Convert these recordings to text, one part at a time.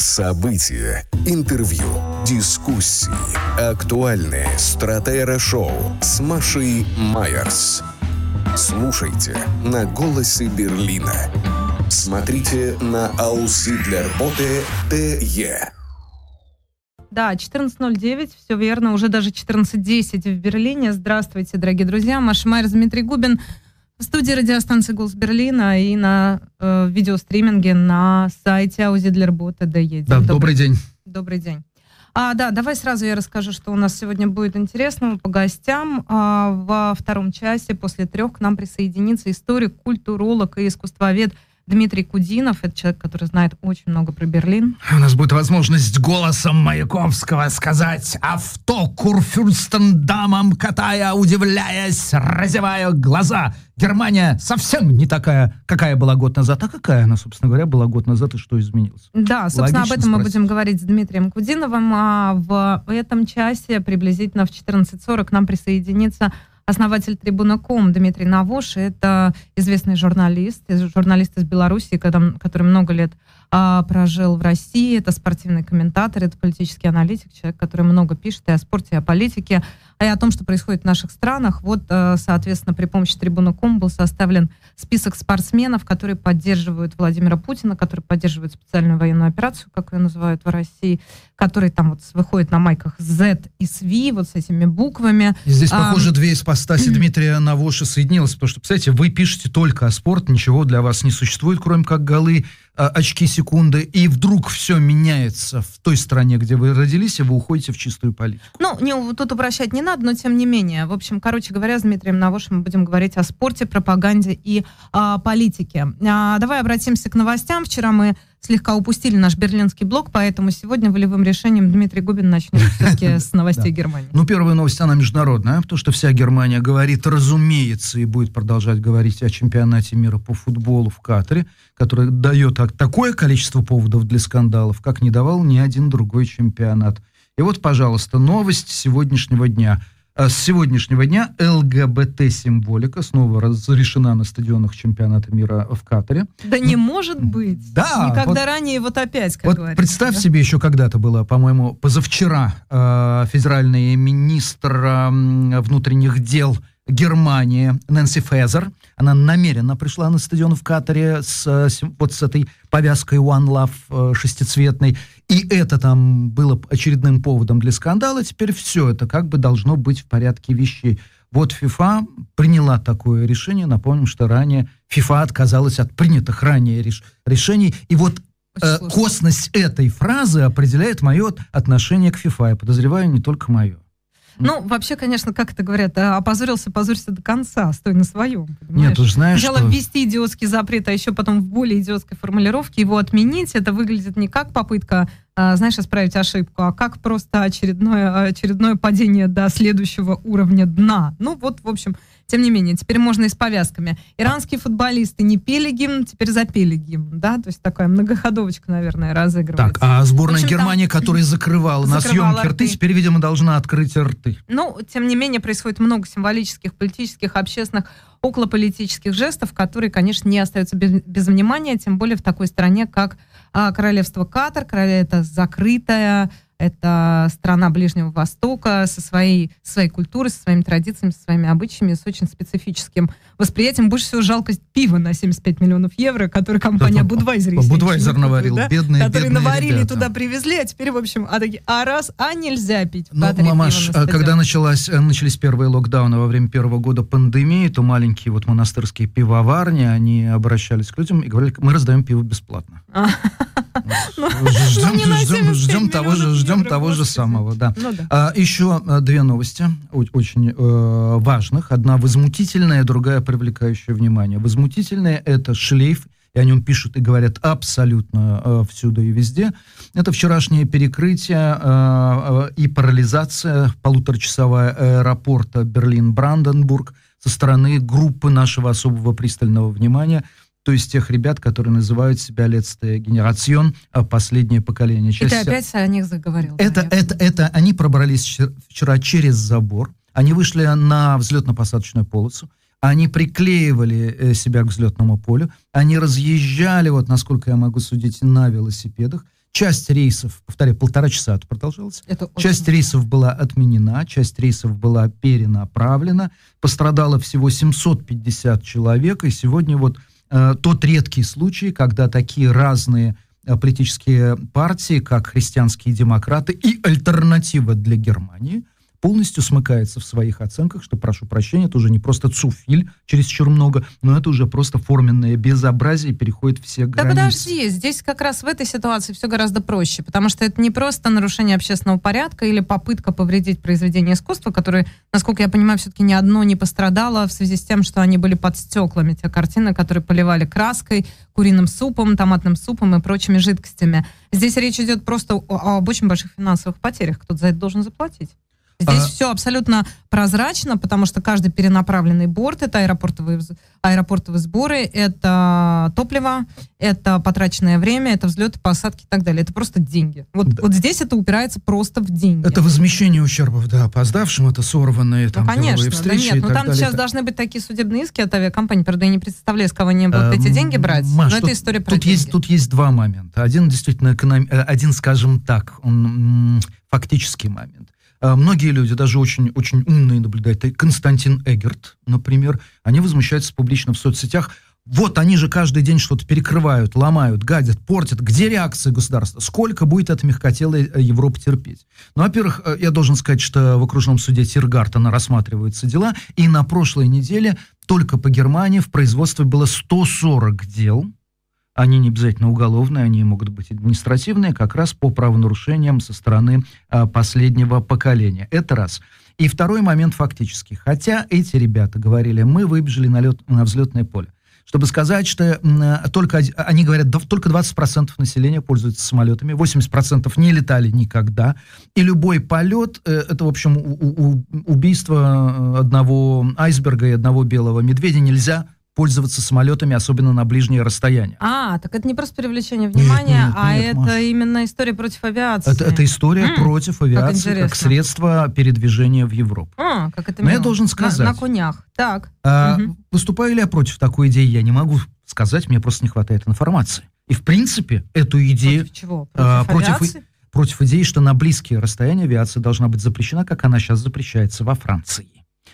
События, интервью, дискуссии, актуальные стратера-шоу с Машей Майерс. Слушайте на «Голосе Берлина». Смотрите на «Аусидлер-боте ТЕ». Да, 14.09, все верно, уже даже 14.10 в Берлине. Здравствуйте, дорогие друзья. Маша Майерс, Дмитрий Губин. В студии радиостанции «Голос Берлина» и на видеостриминге на сайте «Аусидлер-бот.ТЕ». Да, добрый день. Добрый день. Давай сразу я расскажу, что у нас сегодня будет интересного по гостям. Во втором часе после 3 к нам присоединится историк, культуролог и искусствовед Дмитрий Кудинов. Это человек, который знает очень много про Берлин. У нас будет возможность голосом Маяковского сказать: «Авто Курфюрстендамом катая, удивляясь, разевая глаза. Германия совсем не такая, какая была год назад». А какая она, собственно говоря, была год назад и что изменилось? Да, собственно, об этом мы будем говорить с Дмитрием Кудиновым. А в этом часе приблизительно в 14.40 к нам присоединится основатель «Трибуна Ком» Дмитрий Навошей. Это известный журналист из Беларуси, который много лет прожил в России. Это спортивный комментатор, это политический аналитик, человек, который много пишет и о спорте, и о политике, и о том, что происходит в наших странах. Вот, соответственно, при помощи «Трибуна Ком» был составлен список спортсменов, которые поддерживают Владимира Путина, которые поддерживают специальную военную операцию, как ее называют в России, которые там вот выходят на майках Z и SV, вот с этими буквами. И здесь, похоже, две ипостаси Дмитрия Навоши соединилась, потому что, кстати, вы пишете только о спорте, ничего для вас не существует, кроме как голы, очки секунды, и вдруг все меняется в той стране, где вы родились, и вы уходите в чистую политику. Тут упрощать не надо, но тем не менее. В общем, короче говоря, с Дмитрием Навошем мы будем говорить о спорте, пропаганде и политике. Давай обратимся к новостям. Вчера мы слегка упустили наш берлинский блок, поэтому сегодня волевым решением Дмитрий Губин начнет все-таки с новостей Германии. Первая новость, она международная, потому что вся Германия говорит, разумеется, и будет продолжать говорить о чемпионате мира по футболу в Катаре, который дает такое количество поводов для скандалов, как не давал ни один другой чемпионат. И вот, пожалуйста, новость сегодняшнего дня. С сегодняшнего дня ЛГБТ-символика снова разрешена на стадионах чемпионата мира в Катаре. Да не может быть! Да! Никогда ранее, вот опять, как говорится. Представь себе, еще когда-то было, по-моему, позавчера федеральный министр внутренних дел Германии Нэнси Фезер, она намеренно пришла на стадион в Катаре с этой повязкой One Love шестицветной, и это там было очередным поводом для скандала. Теперь все это как бы должно быть в порядке вещей. Вот FIFA приняла такое решение, напомним, что ранее FIFA отказалась от принятых ранее решений, и вот косность этой фразы определяет мое отношение к FIFA, я подозреваю, не только мое. Вообще, конечно, как это говорят, опозорился, позорься до конца, стой на своем. Понимаешь? Нет, уж знаешь, сначала ввести идиотский запрет, а еще потом в более идиотской формулировке его отменить. Это выглядит не как попытка, исправить ошибку, а как просто очередное падение до следующего уровня дна. В общем, тем не менее, теперь можно и с повязками. Иранские футболисты не пели гимн, теперь запели гимн, да? То есть такая многоходовочка, наверное, разыгрывается. Так, а сборная Германии, которая закрывала на съемке рты, теперь, видимо, должна открыть рты. Тем не менее, происходит много символических, политических, общественных, околополитических жестов, которые, конечно, не остаются без внимания, тем более в такой стране, как Королевство Катар. Это закрытая, это страна Ближнего Востока со своей культурой, со своими традициями, со своими обычаями, с очень специфическим восприятием. Больше всего жалко пива на 75 миллионов евро, который компания Budweiser... Budweiser наварил, да? Бедные, которые бедные наварили, ребята. Туда привезли, а теперь, в общем, нельзя пить. Мамаш, когда начались первые локдауны во время первого года пандемии, то маленькие монастырские пивоварни, они обращались к людям и говорили: мы раздаем пиво бесплатно. Ждем того же самого. Да. Еще две новости, очень важных. Одна возмутительная, другая привлекающая внимание. Возмутительная — это шлейф, и о нем пишут и говорят абсолютно всюду и везде. Это вчерашнее перекрытие и парализация полуторачасовая аэропорта Берлин-Бранденбург со стороны группы нашего особого пристального внимания, то есть тех ребят, которые называют себя «Летское генерацион», «Последнее поколение». И ты опять о них заговорил. Это они пробрались вчера через забор, они вышли на взлетно-посадочную полосу, они приклеивали себя к взлетному полю, они разъезжали, насколько я могу судить, на велосипедах. Часть рейсов, повторяю, 1,5 часа это продолжалось, часть рейсов была отменена, часть рейсов была перенаправлена, пострадало всего 750 человек, и сегодня вот тот редкий случай, когда такие разные политические партии, как христианские демократы и альтернатива для Германии, полностью смыкается в своих оценках, что, прошу прощения, это уже не просто цуфиль, чересчур много, но это уже просто форменное безобразие, переходит все границы. Да подожди, здесь как раз в этой ситуации все гораздо проще, потому что это не просто нарушение общественного порядка или попытка повредить произведение искусства, которое, насколько я понимаю, все-таки ни одно не пострадало в связи с тем, что они были под стеклами, те картины, которые поливали краской, куриным супом, томатным супом и прочими жидкостями. Здесь речь идет просто об очень больших финансовых потерях, кто-то за это должен заплатить. Здесь все абсолютно прозрачно, потому что каждый перенаправленный борт, это аэропортовые сборы, это топливо, это потраченное время, это взлеты, посадки и так далее. Это просто деньги. Вот, да. Вот здесь это упирается просто в деньги. Это возмещение ущербов, да, опоздавшим, это сорванные там, ну, конечно, деловые встречи, да, нет, и так там далее. Сейчас должны быть такие судебные иски от авиакомпаний, правда, я не представляю, с кого они будут эти деньги брать, Маш, но это история про деньги. Тут есть два момента. Один, действительно, один, скажем так, он фактический момент. Многие люди, даже очень умные наблюдатели, Константин Эггерт, например, они возмущаются публично в соцсетях. Вот они же каждый день что-то перекрывают, ломают, гадят, портят. Где реакция государства? Сколько будет эта мягкотелая Европа терпеть? Ну, во-первых, я должен сказать, что в окружном суде Тиргартена рассматриваются дела, и на прошлой неделе только по Германии в производстве было 140 дел. Они не обязательно уголовные, они могут быть административные, как раз по правонарушениям со стороны последнего поколения. Это раз. И второй момент фактический. Хотя эти ребята говорили, мы выбежали на взлетное поле. Чтобы сказать, что они говорят, да, только 20% населения пользуются самолетами, 80% не летали никогда. И любой полет, это, в общем, убийство одного айсберга и одного белого медведя, нельзя пользоваться самолетами, особенно на ближние расстояния. Так это не просто привлечение внимания, это именно история против авиации. Это история против авиации, как средство передвижения в Европу. Как это мило. Но я должен сказать... На конях. Так. Выступаю ли я против такой идеи, я не могу сказать, мне просто не хватает информации. И, в принципе, эту идею... Против чего? Против идеи, что на близкие расстояния авиация должна быть запрещена, как она сейчас запрещается во Франции.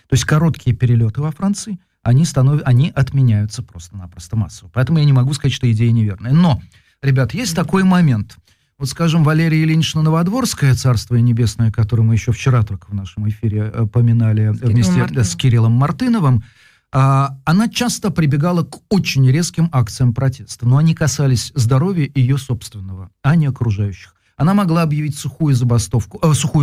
То есть короткие перелеты во Франции... Они отменяются просто-напросто массово. Поэтому я не могу сказать, что идея неверная. Но, ребят, есть такой момент. Вот, скажем, Валерия Ильинична Новодворская, царство небесное, которую мы еще вчера только в нашем эфире поминали вместе с Кириллом Мартыновым, она часто прибегала к очень резким акциям протеста. Но они касались здоровья ее собственного, а не окружающих. Она могла объявить сухую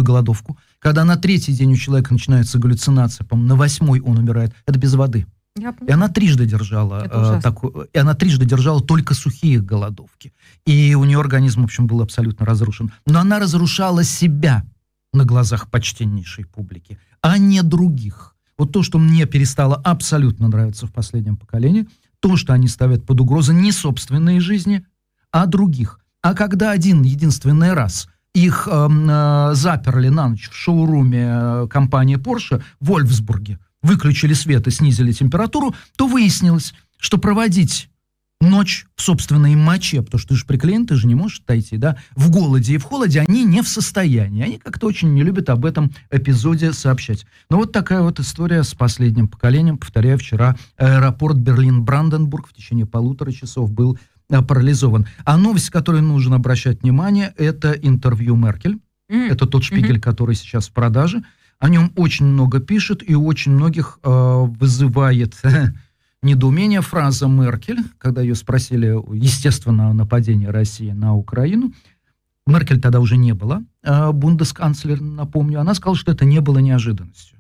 голодовку. Когда на третий день у человека начинается галлюцинация, на 8-й он умирает, это без воды. И она трижды держала только сухие голодовки. И у нее организм, в общем, был абсолютно разрушен. Но она разрушала себя на глазах почтеннейшей публики, а не других. Вот то, что мне перестало абсолютно нравиться в последнем поколении, то, что они ставят под угрозу не собственные жизни, а других. А когда один единственный раз их заперли на ночь в шоуруме компании Porsche в Вольфсбурге, выключили свет и снизили температуру, то выяснилось, что проводить ночь в собственной моче, потому что ты же приклеен, ты же не можешь отойти, да, в голоде и в холоде они не в состоянии. Они как-то очень не любят об этом эпизоде сообщать. Но вот такая вот история с последним поколением. Повторяю, вчера аэропорт Берлин-Бранденбург в течение 1,5 часа был парализован. А новость, к которой нужно обращать внимание, это интервью Меркель. Это тот Шпигель, который сейчас в продаже. О нем очень много пишет и очень многих вызывает недоумение фраза Меркель, когда ее спросили, естественно, о нападении России на Украину. Меркель тогда уже не была бундесканцлер, напомню. Она сказала, что это не было неожиданностью.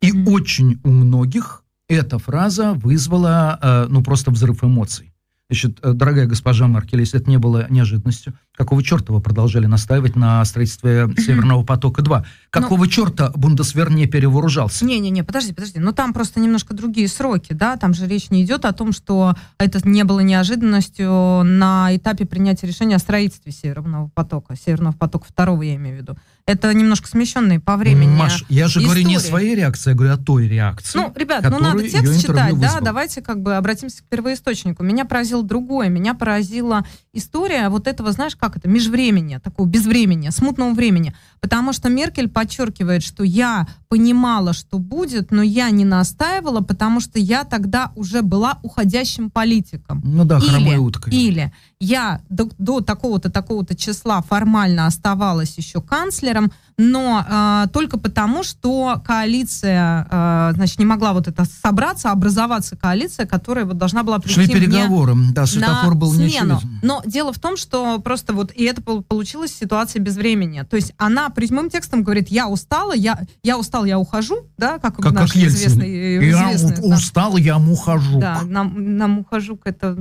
И очень у многих эта фраза вызвала просто взрыв эмоций. Значит, дорогая госпожа Меркель, если это не было неожиданностью, какого черта вы продолжали настаивать на строительстве Северного потока-2? Какого черта Бундесвер не перевооружался? Не-не-не, подожди. Но там просто немножко другие сроки, да? Там же речь не идет о том, что это не было неожиданностью на этапе принятия решения о строительстве Северного потока-2, я имею в виду. Это немножко смещенные по времени. Маш, я же говорю не о своей реакции, я говорю о той реакции. Ребят, надо текст читать, да, давайте обратимся к первоисточнику. Меня поразило другое, меня поразила история вот этого, знаешь, как это, межвременья, такого безвременья, смутного времени. Потому что Меркель подчеркивает, что я понимала, что будет, но я не настаивала, потому что я тогда уже была уходящим политиком. Ну да, хромой уткой. Или я до такого-то, такого-то числа формально оставалась еще канцлером, но только потому, что коалиция, значит, не могла вот это собраться, образоваться коалиция, которая вот должна была прийти. Шли переговоры, да, светофор был нечётен. Но дело в том, что просто вот, и это получилось ситуация безвременья. То есть она прямым текстом говорит, я устала, я ухожу, да, как наш известный... Я устал, я ухожу. Да, нам ухожу, это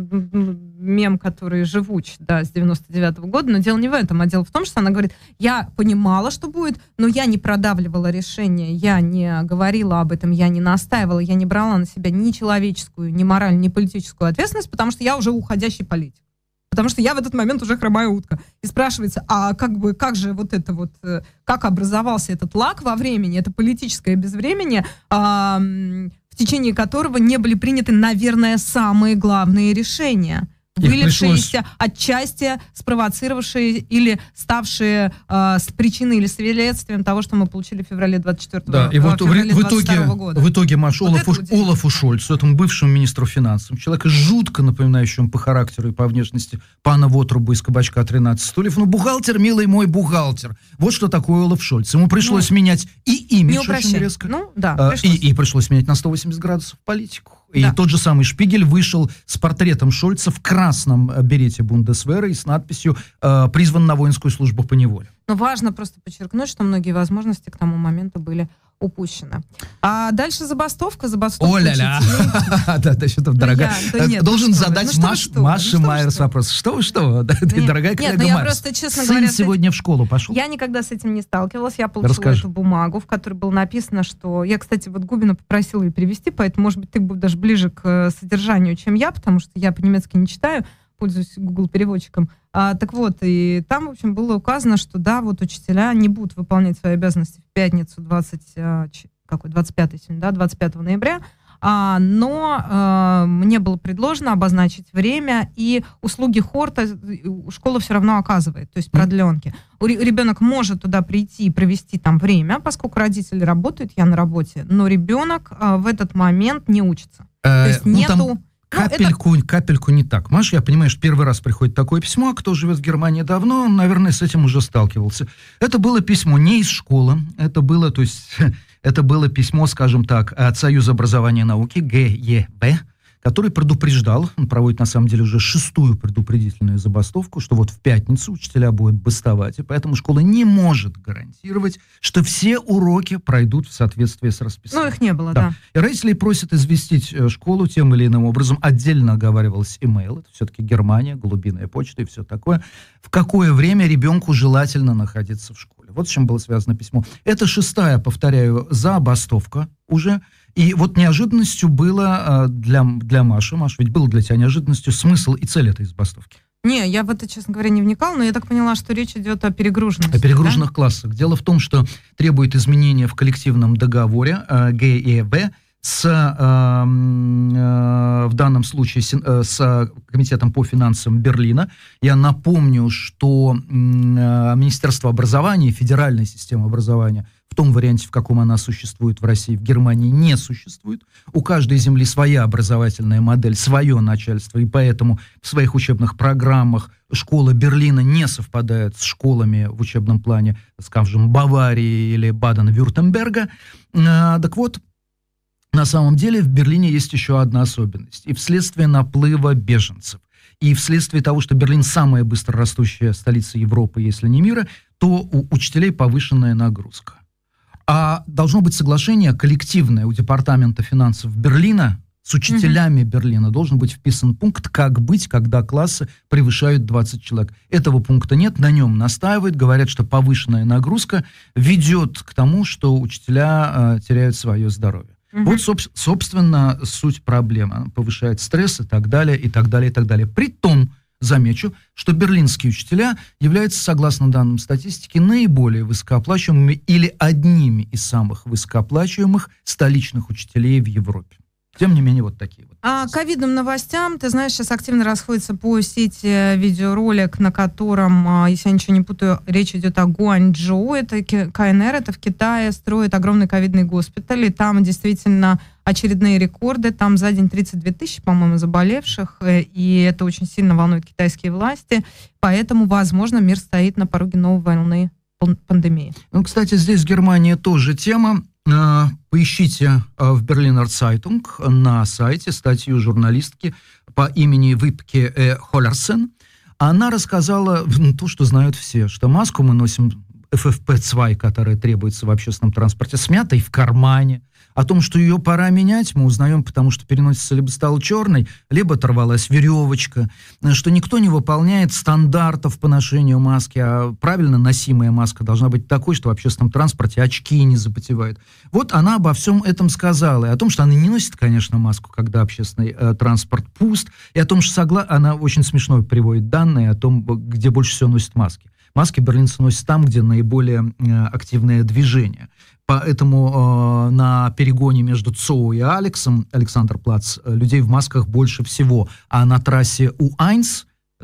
мем, который живуч, да, с 99-го года, но дело не в этом, а дело в том, что она говорит, я понимала, что будет, но я не продавливала решение, я не говорила об этом, я не настаивала, я не брала на себя ни человеческую, ни моральную, ни политическую ответственность, потому что я уже уходящий политик. Потому что я в этот момент уже хромая утка. И спрашивается, а как же вот это вот, как образовался этот лаг во времени, это политическое безвременье, в течение которого не были приняты, наверное, самые главные решения, вылившиеся отчасти, спровоцировавшие или ставшие причиной или следствием того, что мы получили в феврале 24 года. Да, и вот в итоге, Маша, вот Олафу Шольцу, этому бывшему министру финансов, человеку жутко напоминающему по характеру и по внешности пана Вотрубу из «Кабачка 13 стульев», ну, бухгалтер, милый мой бухгалтер. Вот что такое Олаф Шольц. Ему пришлось менять и имидж очень резко, и пришлось менять на 180 градусов политику. И тот же самый Шпигель вышел с портретом Шольца в красном берете Бундесвера и с надписью «Призван на воинскую службу по неволе». Но важно просто подчеркнуть, что многие возможности к тому моменту были упущено. А дальше забастовка. О-ля-ля. Да, что-то, дорогая. Должен задать Маше Майерс вопрос. Что вы? Дорогая коллега Майерс, сын сегодня в школу пошел. Я никогда с этим не сталкивалась. Я получила эту бумагу, в которой было написано, что... Я, кстати, вот Губина попросила ее перевести, поэтому, может быть, ты будешь даже ближе к содержанию, чем я, потому что я по-немецки не читаю, пользуюсь Google-переводчиком. Так вот, и там, в общем, было указано, что да, вот учителя не будут выполнять свои обязанности в пятницу 25 ноября, но мне было предложено обозначить время, и услуги хорта школа все равно оказывает, то есть продленки. Ребенок может туда прийти и провести там время, поскольку родители работают, я на работе, но ребенок в этот момент не учится. То есть нету... Капельку не так. Маша, я понимаю, что первый раз приходит такое письмо, а кто живет в Германии давно, он, наверное, с этим уже сталкивался. Это было письмо не из школы, это было письмо, скажем так, от Союза образования и науки, ГЕБ, который предупреждал, он проводит на самом деле уже 6-ю предупредительную забастовку, что вот в пятницу учителя будут бастовать, и поэтому школа не может гарантировать, что все уроки пройдут в соответствии с расписанием. Ну, их не было, да. И родители просят известить школу тем или иным образом. Отдельно оговаривалось имейл, это все-таки Германия, голубиная почта и все такое. В какое время ребенку желательно находиться в школе? Вот с чем было связано письмо. Это 6-я, повторяю, забастовка уже. И вот неожиданностью было для Маши, Маша, ведь был для тебя неожиданностью смысл и цель этой забастовки. Не, я в это, честно говоря, не вникал, но я так поняла, что речь идет о перегруженности. О перегруженных классах. Дело в том, что требует изменения в коллективном договоре ГЕБ в данном случае с Комитетом по финансам Берлина. Я напомню, что Министерство образования, федеральная система образования, в том варианте, в каком она существует в России, в Германии не существует. У каждой земли своя образовательная модель, свое начальство, и поэтому в своих учебных программах школы Берлина не совпадают с школами в учебном плане, скажем, Баварии или Баден-Вюртемберга. Так вот, на самом деле в Берлине есть еще одна особенность. И вследствие наплыва беженцев, и вследствие того, что Берлин самая быстро растущая столица Европы, если не мира, то у учителей повышенная нагрузка. А должно быть соглашение коллективное у Департамента финансов Берлина с учителями Берлина. Должен быть вписан пункт, как быть, когда классы превышают 20 человек. Этого пункта нет, на нем настаивают, говорят, что повышенная нагрузка ведет к тому, что учителя теряют свое здоровье. Вот, собственно, суть проблемы. Она повышает стресс и так далее, и так далее, и так далее. Притом, замечу, что берлинские учителя являются, согласно данным статистики, наиболее высокооплачиваемыми или одними из самых высокооплачиваемых столичных учителей в Европе. Тем не менее, вот такие вот. А ковидным новостям, ты знаешь, сейчас активно расходится по сети видеоролик, на котором, если я ничего не путаю, речь идет о Гуанчжоу, это КНР, это в Китае строят огромный ковидный госпиталь, и там действительно очередные рекорды, там за день 32 тысячи, по-моему, заболевших, и это очень сильно волнует китайские власти, поэтому, возможно, мир стоит на пороге новой волны пандемии. Ну, кстати, здесь в Германии тоже тема. Поищите в Berliner Zeitung на сайте статью журналистки по имени Випке Холлерсен. Она рассказала то, что знают все, что маску мы носим FFP2, которая требуется в общественном транспорте, смятой в кармане. О том, что ее пора менять, мы узнаем, потому что переносится либо стал черный, либо оторвалась веревочка, что никто не выполняет стандартов по ношению маски, а правильно носимая маска должна быть такой, что в общественном транспорте очки не запотевают. Вот она обо всем этом сказала, и о том, что она не носит, конечно, маску, когда общественный транспорт пуст, и о том, что она очень смешно приводит данные о том, где больше всего носят маски. Маски берлинцы носят там, где наиболее активное движение. Поэтому на перегоне между ЦОУ и Алексом, Александерплац, людей в масках больше всего. А на трассе У1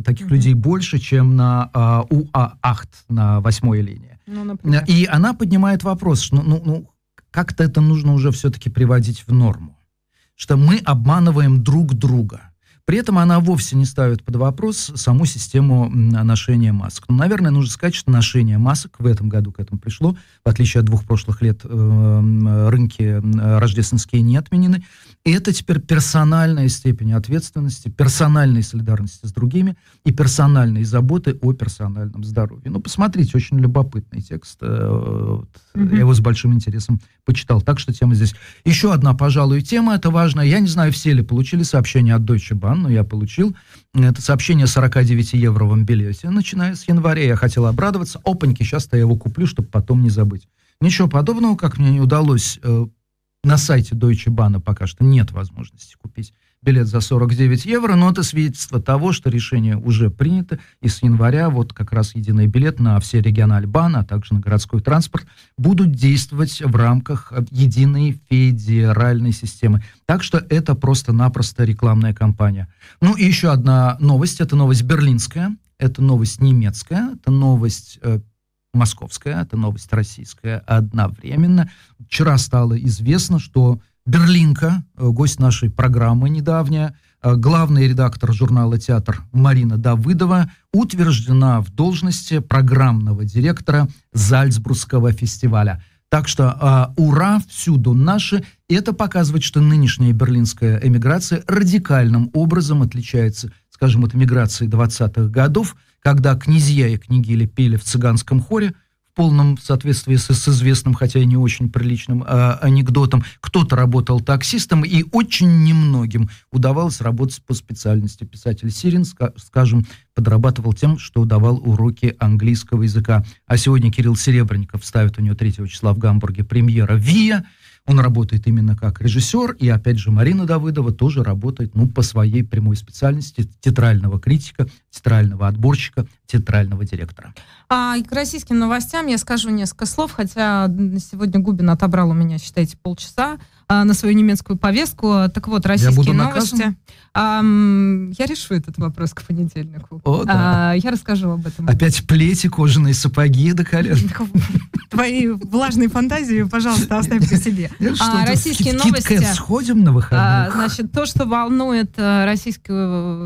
таких людей больше, чем на УА8, на 8-й линии. Ну, и она поднимает вопрос, что как-то это нужно уже все-таки приводить в норму. Что мы обманываем друг друга. При этом она вовсе не ставит под вопрос саму систему ношения масок. Но, наверное, нужно сказать, что ношение масок в этом году к этому пришло. В отличие от двух прошлых лет, рынки рождественские не отменены. И это теперь персональная степень ответственности, персональной солидарности с другими и персональной заботы о персональном здоровье. Ну, посмотрите, очень любопытный текст. Я его с большим интересом почитал. Так что тема здесь. Еще одна, пожалуй, тема, это важно. Я не знаю, все ли получили сообщение от Deutsche Bank, но я получил это сообщение о 49-евровом билете, начиная с января. Я хотел обрадоваться. Опаньки, сейчас-то я его куплю, чтобы потом не забыть. Ничего подобного, как мне не удалось, на сайте Deutsche Bahn пока что нет возможности купить билет за 49 евро, но это свидетельство того, что решение уже принято, и с января вот как раз единый билет на все региональбаны, а также на городской транспорт будут действовать в рамках единой федеральной системы. Так что это просто-напросто рекламная кампания. Ну и еще одна новость, это новость берлинская, это новость немецкая, это новость московская, это новость российская одновременно. Вчера стало известно, что Берлинка, гость нашей программы недавняя, главный редактор журнала «Театр» Марина Давыдова, утверждена в должности программного директора Зальцбургского фестиваля. Так что ура, всюду наши. Это показывает, что нынешняя берлинская эмиграция радикальным образом отличается, скажем, от эмиграции 20-х годов, когда князья и княгини пели в цыганском хоре, в полном соответствии с известным, хотя и не очень приличным анекдотом. Кто-то работал таксистом, и очень немногим удавалось работать по специальности. Писатель Сирин, скажем, подрабатывал тем, что давал уроки английского языка. А сегодня Кирилл Серебренников ставит у него 3 числа в Гамбурге премьера «Вия». Он работает именно как режиссер, и опять же Марина Давыдова тоже работает, ну, по своей прямой специальности театрального критика, театрального отборщика, театрального директора. И к российским новостям я скажу несколько слов, хотя сегодня Губин отобрал у меня, считайте, полчаса на свою немецкую повестку. Так вот, российские новости. Я решу этот вопрос к понедельнику. О, да. Я расскажу об этом. Опять плети, кожаные сапоги до колен. Твои влажные фантазии, пожалуйста, оставь при себе. Российские новости. Сходим на выходных. Значит, то, что волнует российское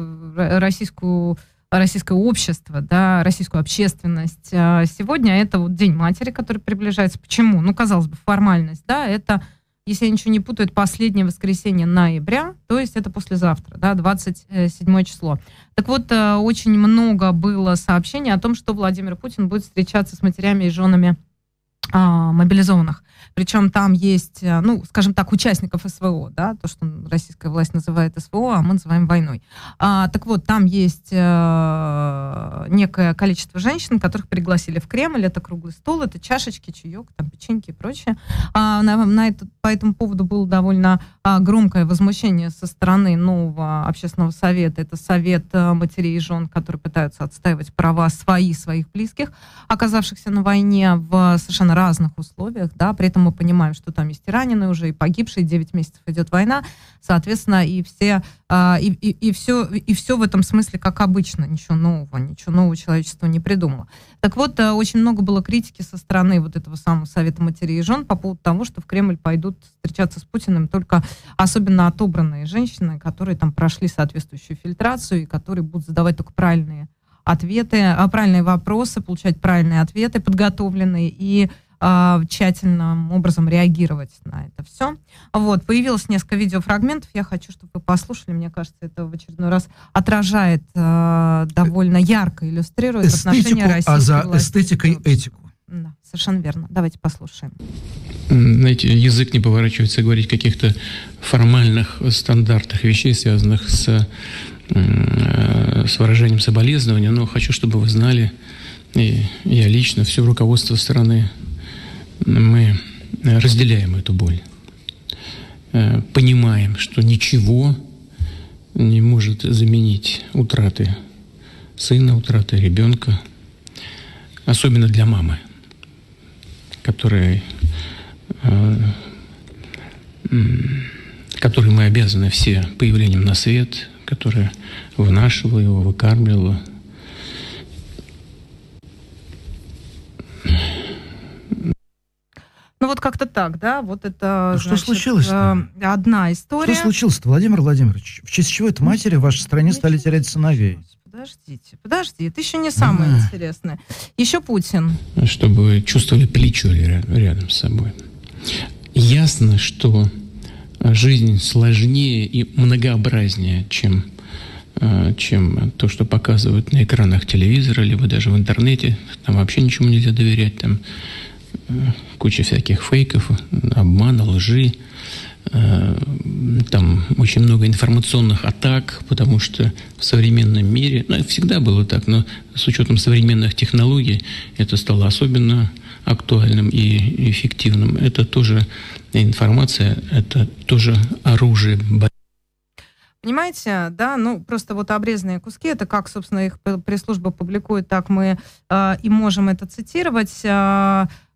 общество, да, российскую общественность сегодня, это вот День матери, который приближается. Почему? Ну, казалось бы, формальность, да, это, если я ничего не путаю, это последнее воскресенье ноября, то есть это послезавтра, да, 27 число. Так вот, очень много было сообщений о том, что Владимир Путин будет встречаться с матерями и женами мобилизованных. Причем там есть, ну, скажем так, участников СВО, да, то, что российская власть называет СВО, а мы называем войной. Так вот, там есть некое количество женщин, которых пригласили в Кремль, это круглый стол, это чашечки, чаек, там, печеньки и прочее. По этому поводу было довольно громкое возмущение со стороны нового общественного совета, это совет матерей и жен, которые пытаются отстаивать права своих близких, оказавшихся на войне в совершенно разных условиях, да, при этом мы понимаем, что там есть и раненые уже, и погибшие, 9 месяцев идет война, соответственно, и все в этом смысле как обычно, ничего нового человечество не придумало. Так вот, очень много было критики со стороны вот этого самого Совета матерей и жен по поводу того, что в Кремль пойдут встречаться с Путиным только особенно отобранные женщины, которые там прошли соответствующую фильтрацию и которые будут задавать только правильные вопросы, получать правильные ответы, подготовленные, и тщательным образом реагировать на это все. Вот, появилось несколько видеофрагментов, я хочу, чтобы вы послушали, мне кажется, это в очередной раз отражает, довольно ярко иллюстрирует отношение российской власти. За эстетикой этику. Да, совершенно верно. Давайте послушаем. Знаете, язык не поворачивается говорить о каких-то формальных стандартах вещей, связанных с выражением соболезнования, но хочу, чтобы вы знали, и я лично, все руководство страны, мы разделяем эту боль. Понимаем, что ничего не может заменить утраты сына, утраты ребенка, особенно для мамы, которой мы обязаны все появлением на свет, которая вынашивала его, выкармливала. Ну вот как-то так, да? Вот это, что значит, случилось-то? Одна история. Что случилось-то, Владимир Владимирович? В честь чего это матери в вашей стране стали терять сыновей? Подождите, это еще не самое интересное. Еще Путин. Чтобы вы чувствовали плечо рядом с собой. Ясно, что жизнь сложнее и многообразнее, чем то, что показывают на экранах телевизора, либо даже в интернете. Там вообще ничему нельзя доверять. Там куча всяких фейков, обмана, лжи. Там очень много информационных атак, потому что в современном мире, ну, всегда было так, но с учетом современных технологий это стало особенно актуальным и эффективным. Это тоже информация, это тоже оружие. Понимаете, да, ну просто вот обрезанные куски, это как, собственно, их пресс-служба публикует, так мы и можем это цитировать.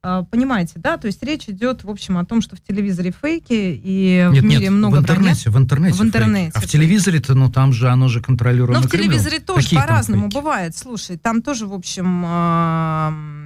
Понимаете, да? То есть речь идет, в общем, о том, что в телевизоре фейки, и в мире много броня. В интернете. А в телевизоре-то, ну там же, оно же контролируемо. Ну в телевизоре тоже по-разному бывает. Слушай, там тоже, в общем...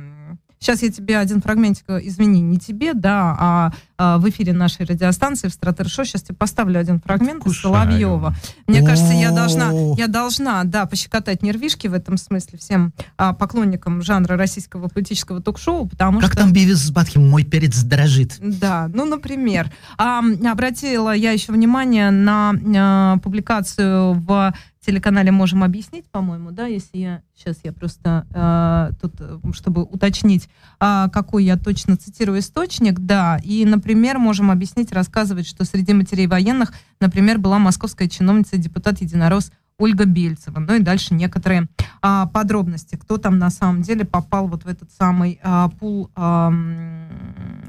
Сейчас я тебе один фрагментик, извини, не тебе, да, а в эфире нашей радиостанции в Стратер-шоу сейчас тебе поставлю один фрагмент из Соловьева. Мне кажется, я должна, да, пощекотать нервишки в этом смысле всем поклонникам жанра российского политического ток-шоу, потому что... Как там Бивис с Батхем, мой перец дрожит. Да, ну, например. Обратила я еще внимание на публикацию в телеканале «Можем объяснить», по-моему, да, если я... Сейчас я просто тут, чтобы уточнить, какой я точно цитирую источник, да, и, например, «Можем объяснить» рассказывает, что среди матерей военных, например, была московская чиновница и депутат-единорос Ольга Бельцева. Ну и дальше некоторые подробности, кто там на самом деле попал вот в этот самый пул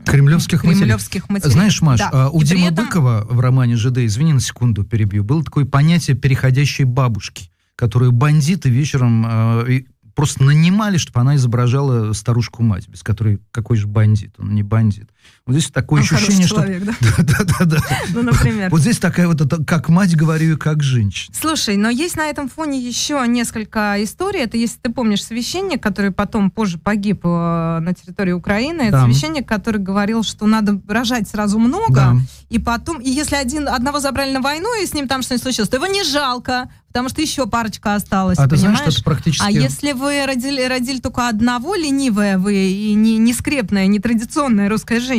кремлевских матерей. Знаешь, Маш, да. У Димы Быкова в романе «ЖД», извини, на секунду перебью, было такое понятие переходящей бабушки, которую бандиты вечером просто нанимали, чтобы она изображала старушку-мать, без которой какой же бандит, он не бандит. Вот здесь такое ощущение, что... человек, да? Да. Ну, например. Вот здесь такая вот, это, как мать говорю и как женщина. Слушай, но есть на этом фоне еще несколько историй. Это, если ты помнишь, священник, который потом позже погиб на территории Украины. Да. Это священник, который говорил, что надо рожать сразу много, да. И потом... И если одного забрали на войну, и с ним там что-нибудь случилось, то его не жалко, потому что еще парочка осталась, ты понимаешь? Знаешь, что практически... А если вы родили только одного, ленивая вы и нескрепная, нетрадиционная русская женщина,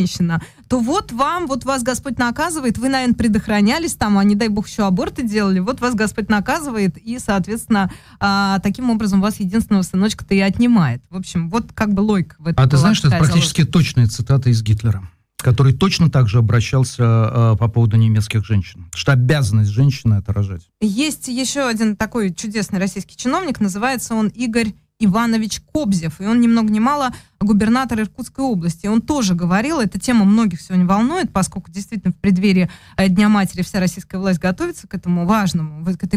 то вот вас Господь наказывает, вы, наверное, предохранялись там, а не дай бог еще аборты делали, вот вас Господь наказывает, и, соответственно, таким образом вас единственного сыночка-то и отнимает. В общем, вот как бы логика в этом. А ты знаешь, что это практически точная цитата из Гитлера, который точно так же обращался по поводу немецких женщин, что обязанность женщины это рожать. Есть еще один такой чудесный российский чиновник, называется он Игорь Иванович Кобзев, и он ни много ни мало губернатор Иркутской области. Он тоже говорил, эта тема многих сегодня волнует, поскольку действительно в преддверии Дня матери вся российская власть готовится к этой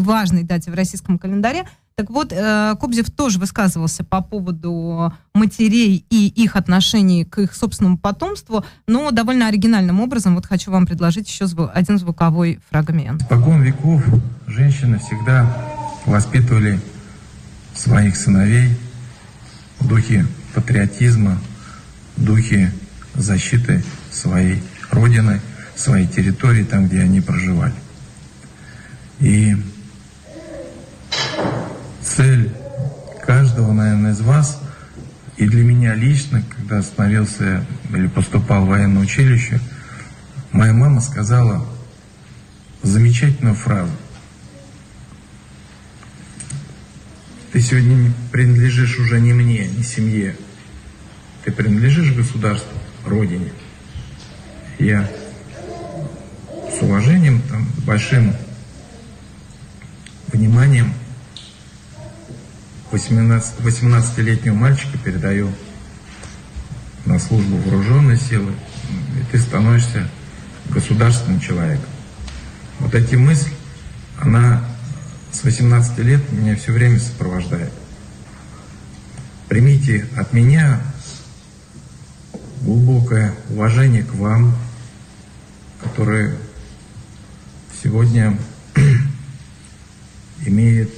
важной дате в российском календаре. Так вот, Кобзев тоже высказывался по поводу матерей и их отношений к их собственному потомству, но довольно оригинальным образом. Вот хочу вам предложить еще один звуковой фрагмент. Спокон веков женщины всегда воспитывали своих сыновей в духе патриотизма, в духе защиты своей родины, своей территории, там, где они проживали. И цель каждого, наверное, из вас, и для меня лично, когда становился или поступал в военное училище, моя мама сказала замечательную фразу. Ты сегодня принадлежишь уже не мне, не семье. Ты принадлежишь государству, родине. Я с уважением, там, большим вниманием 18-летнего мальчика передаю на службу вооруженной силы, и ты становишься государственным человеком. Вот эта мысль, она с 18 лет меня все время сопровождает. Примите от меня глубокое уважение к вам, которые сегодня имеют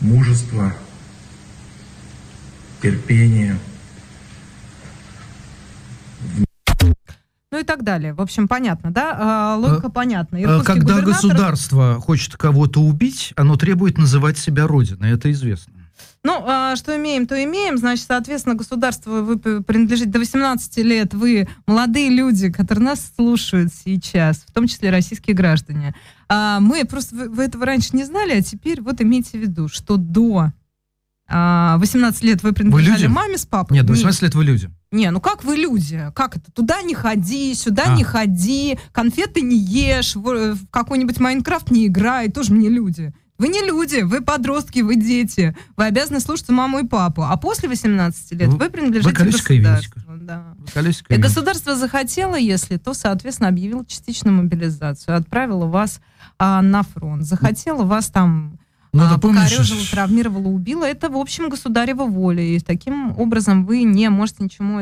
мужество, терпение. Ну и так далее. В общем, понятно, да? Логика понятна. Иркутский когда губернатор... государство хочет кого-то убить, оно требует называть себя родиной. Это известно. Ну, что имеем, то имеем. Значит, соответственно, государству вы принадлежите до 18 лет. Вы молодые люди, которые нас слушают сейчас, в том числе российские граждане. Мы просто... Вы этого раньше не знали, а теперь вот имейте в виду, что до... 18 лет вы принадлежали маме с папой? Нет, 18 лет вы люди. Не, ну как вы люди? Как это? Туда не ходи, сюда не ходи, конфеты не ешь, в какой-нибудь Майнкрафт не играй, тоже мне люди. Вы не люди, вы подростки, вы дети. Вы обязаны слушаться маму и папу. А после 18 лет вы принадлежите государству. Да. И государство захотело, если, то, соответственно, объявило частичную мобилизацию, отправило вас на фронт, захотело вас там... покорежила, травмировала, убила. Это, в общем, государева воля. И таким образом вы не можете ничего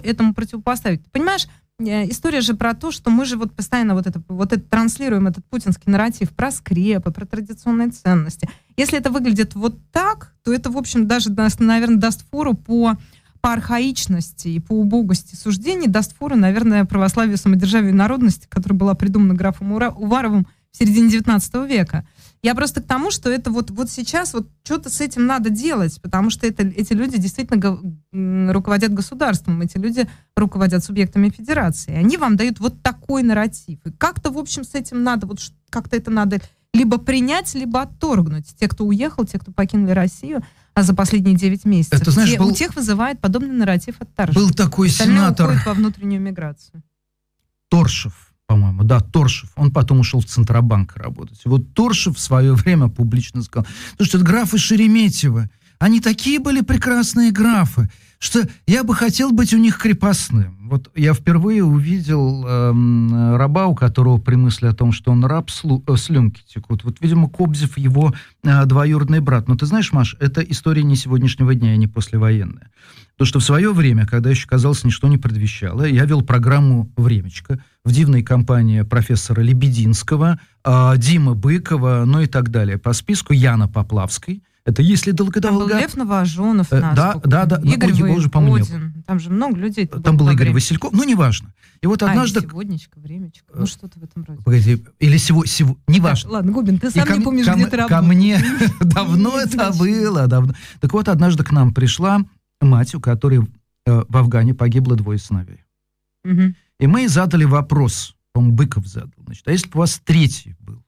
этому противопоставить. Понимаешь, история же про то, что мы же вот постоянно вот это транслируем, этот путинский нарратив про скрепы, про традиционные ценности. Если это выглядит вот так, то это, в общем, даже, наверное, даст фору по архаичности и по убогости суждений, даст фору, наверное, православию, самодержавию и народности, которая была придумана графом Уваровым в середине 19 века. Я просто к тому, что это вот сейчас вот что-то с этим надо делать, потому что эти люди действительно руководят государством, эти люди руководят субъектами федерации. Они вам дают вот такой нарратив. И как-то, в общем, с этим надо, вот как-то это надо либо принять, либо отторгнуть. Те, кто уехал, те, кто покинули Россию, а за последние 9 месяцев, это, знаешь, у тех вызывает подобный нарратив отторжения. Был такой сенатор... уходит во внутреннюю миграцию. Торшев. По-моему, да, Торшев. Он потом ушел в Центробанк работать. И вот Торшев в свое время публично сказал, что это графы Шереметьева. Они такие были прекрасные графы, что я бы хотел быть у них крепостным. Вот я впервые увидел раба, у которого при мысли о том, что он раб, слюнки текут. Вот, видимо, Кобзев его двоюродный брат. Но ты знаешь, Маш, это история не сегодняшнего дня и не послевоенная. Потому что в свое время, когда еще, казалось, ничто не предвещало, я вел программу «Времечко» в дивной компании профессора Лебединского, Димы Быкова, ну и так далее. По списку Яна Поплавской. Это если долго-долго... Там был Лев Новожонов. Да. Игорь Войводин. Там же много людей. Там был Игорь Васильков. Ну, неважно. И вот однажды... сегоднячка, времечко. Ну, что-то в этом роде. Погоди, или сегодня... Неважно. Ладно, Губин, ты сам не помнишь, где ты работал. Ко мне давно это было. Так вот, однажды к нам пришла мать, у которой в Афгане погибло 2 сыновей. И мы задали вопрос, по-моему, Быков задал, значит, а если бы у вас 3-й был,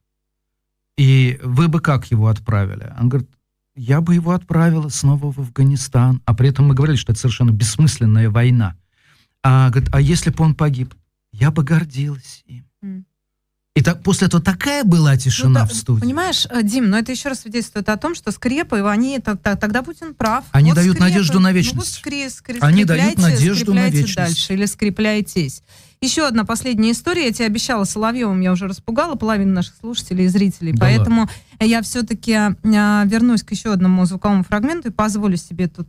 и вы бы как его отправили? Он говорит, я бы его отправила снова в Афганистан, а при этом мы говорили, что это совершенно бессмысленная война. А, говорит, а если бы он погиб? Я бы гордилась им. И так, после этого такая была тишина в студии. Понимаешь, Дим, но это еще раз свидетельствует о том, что скрепы, они, тогда Путин прав. Они вот дают надежду на вечность. Они дают надежду на вечность. Дальше, или скрепляйтесь. Еще одна последняя история. Я тебе обещала Соловьевым, я уже распугала половину наших слушателей и зрителей. Да, поэтому я все-таки вернусь к еще одному звуковому фрагменту и позволю себе тут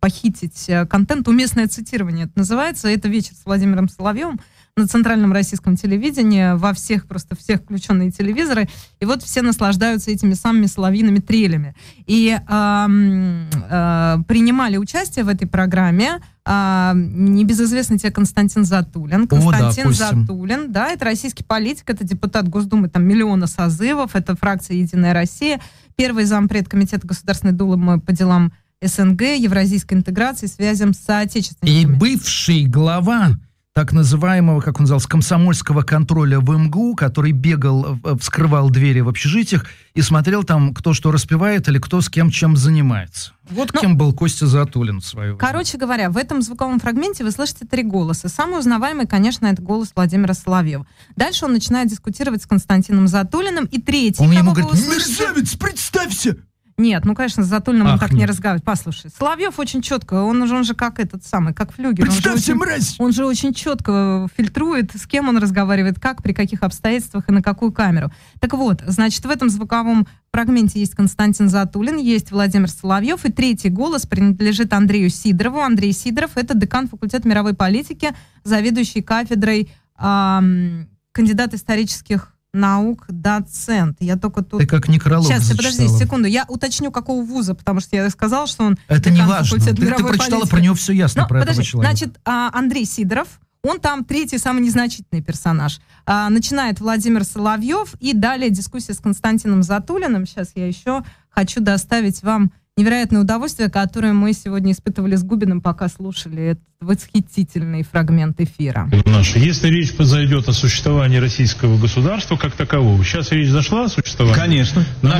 похитить контент. Уместное цитирование это называется. Это «Вечер с Владимиром Соловьевым» на центральном российском телевидении, во всех, просто всех включенные телевизоры, и вот все наслаждаются этими самыми соловьиными трелями. И принимали участие в этой программе небезызвестный тебе Константин Затулин. Константин Затулин, да, это российский политик, это депутат Госдумы, там миллиона созывов, это фракция «Единая Россия», первый зампред Комитета Государственной Думы по делам СНГ, евразийской интеграции, связям с соотечественниками. И бывший глава так называемого, как он назывался, комсомольского контроля в МГУ, который бегал, вскрывал двери в общежитиях и смотрел там, кто что распевает или кто с кем чем занимается. Вот кем был Костя Затулин в свою. Короче говоря, в этом звуковом фрагменте вы слышите три голоса. Самый узнаваемый, конечно, это голос Владимира Соловьева. Дальше он начинает дискутировать с Константином Затулиным. И третий. Он ему говорит: «Мерзавец, представься!» Нет, ну, конечно, с Затулиным он так не разговаривает. Послушай, Соловьев очень четко, он же как этот самый, как флюгер. Представьте, мразь! Он же очень четко фильтрует, с кем он разговаривает, как, при каких обстоятельствах и на какую камеру. Так вот, значит, в этом звуковом фрагменте есть Константин Затулин, есть Владимир Соловьев, и третий голос принадлежит Андрею Сидорову. Андрей Сидоров — это декан факультета мировой политики, заведующий кафедрой, кандидат исторических наук, доцент. Я только тут... Ты как некролог сейчас, подожди секунду. Я уточню, какого вуза, потому что я сказала, что он... Это не важно. Ты прочитала про него все ясно, про этого человека. Значит, Андрей Сидоров, он там третий, самый незначительный персонаж. Начинает Владимир Соловьев, и далее дискуссия с Константином Затулиным. Сейчас я еще хочу доставить вам невероятное удовольствие, которое мы сегодня испытывали с Губиным, пока слушали этот восхитительный фрагмент эфира. Если речь зайдет о существовании российского государства как такового, сейчас речь зашла о существовании? Конечно. На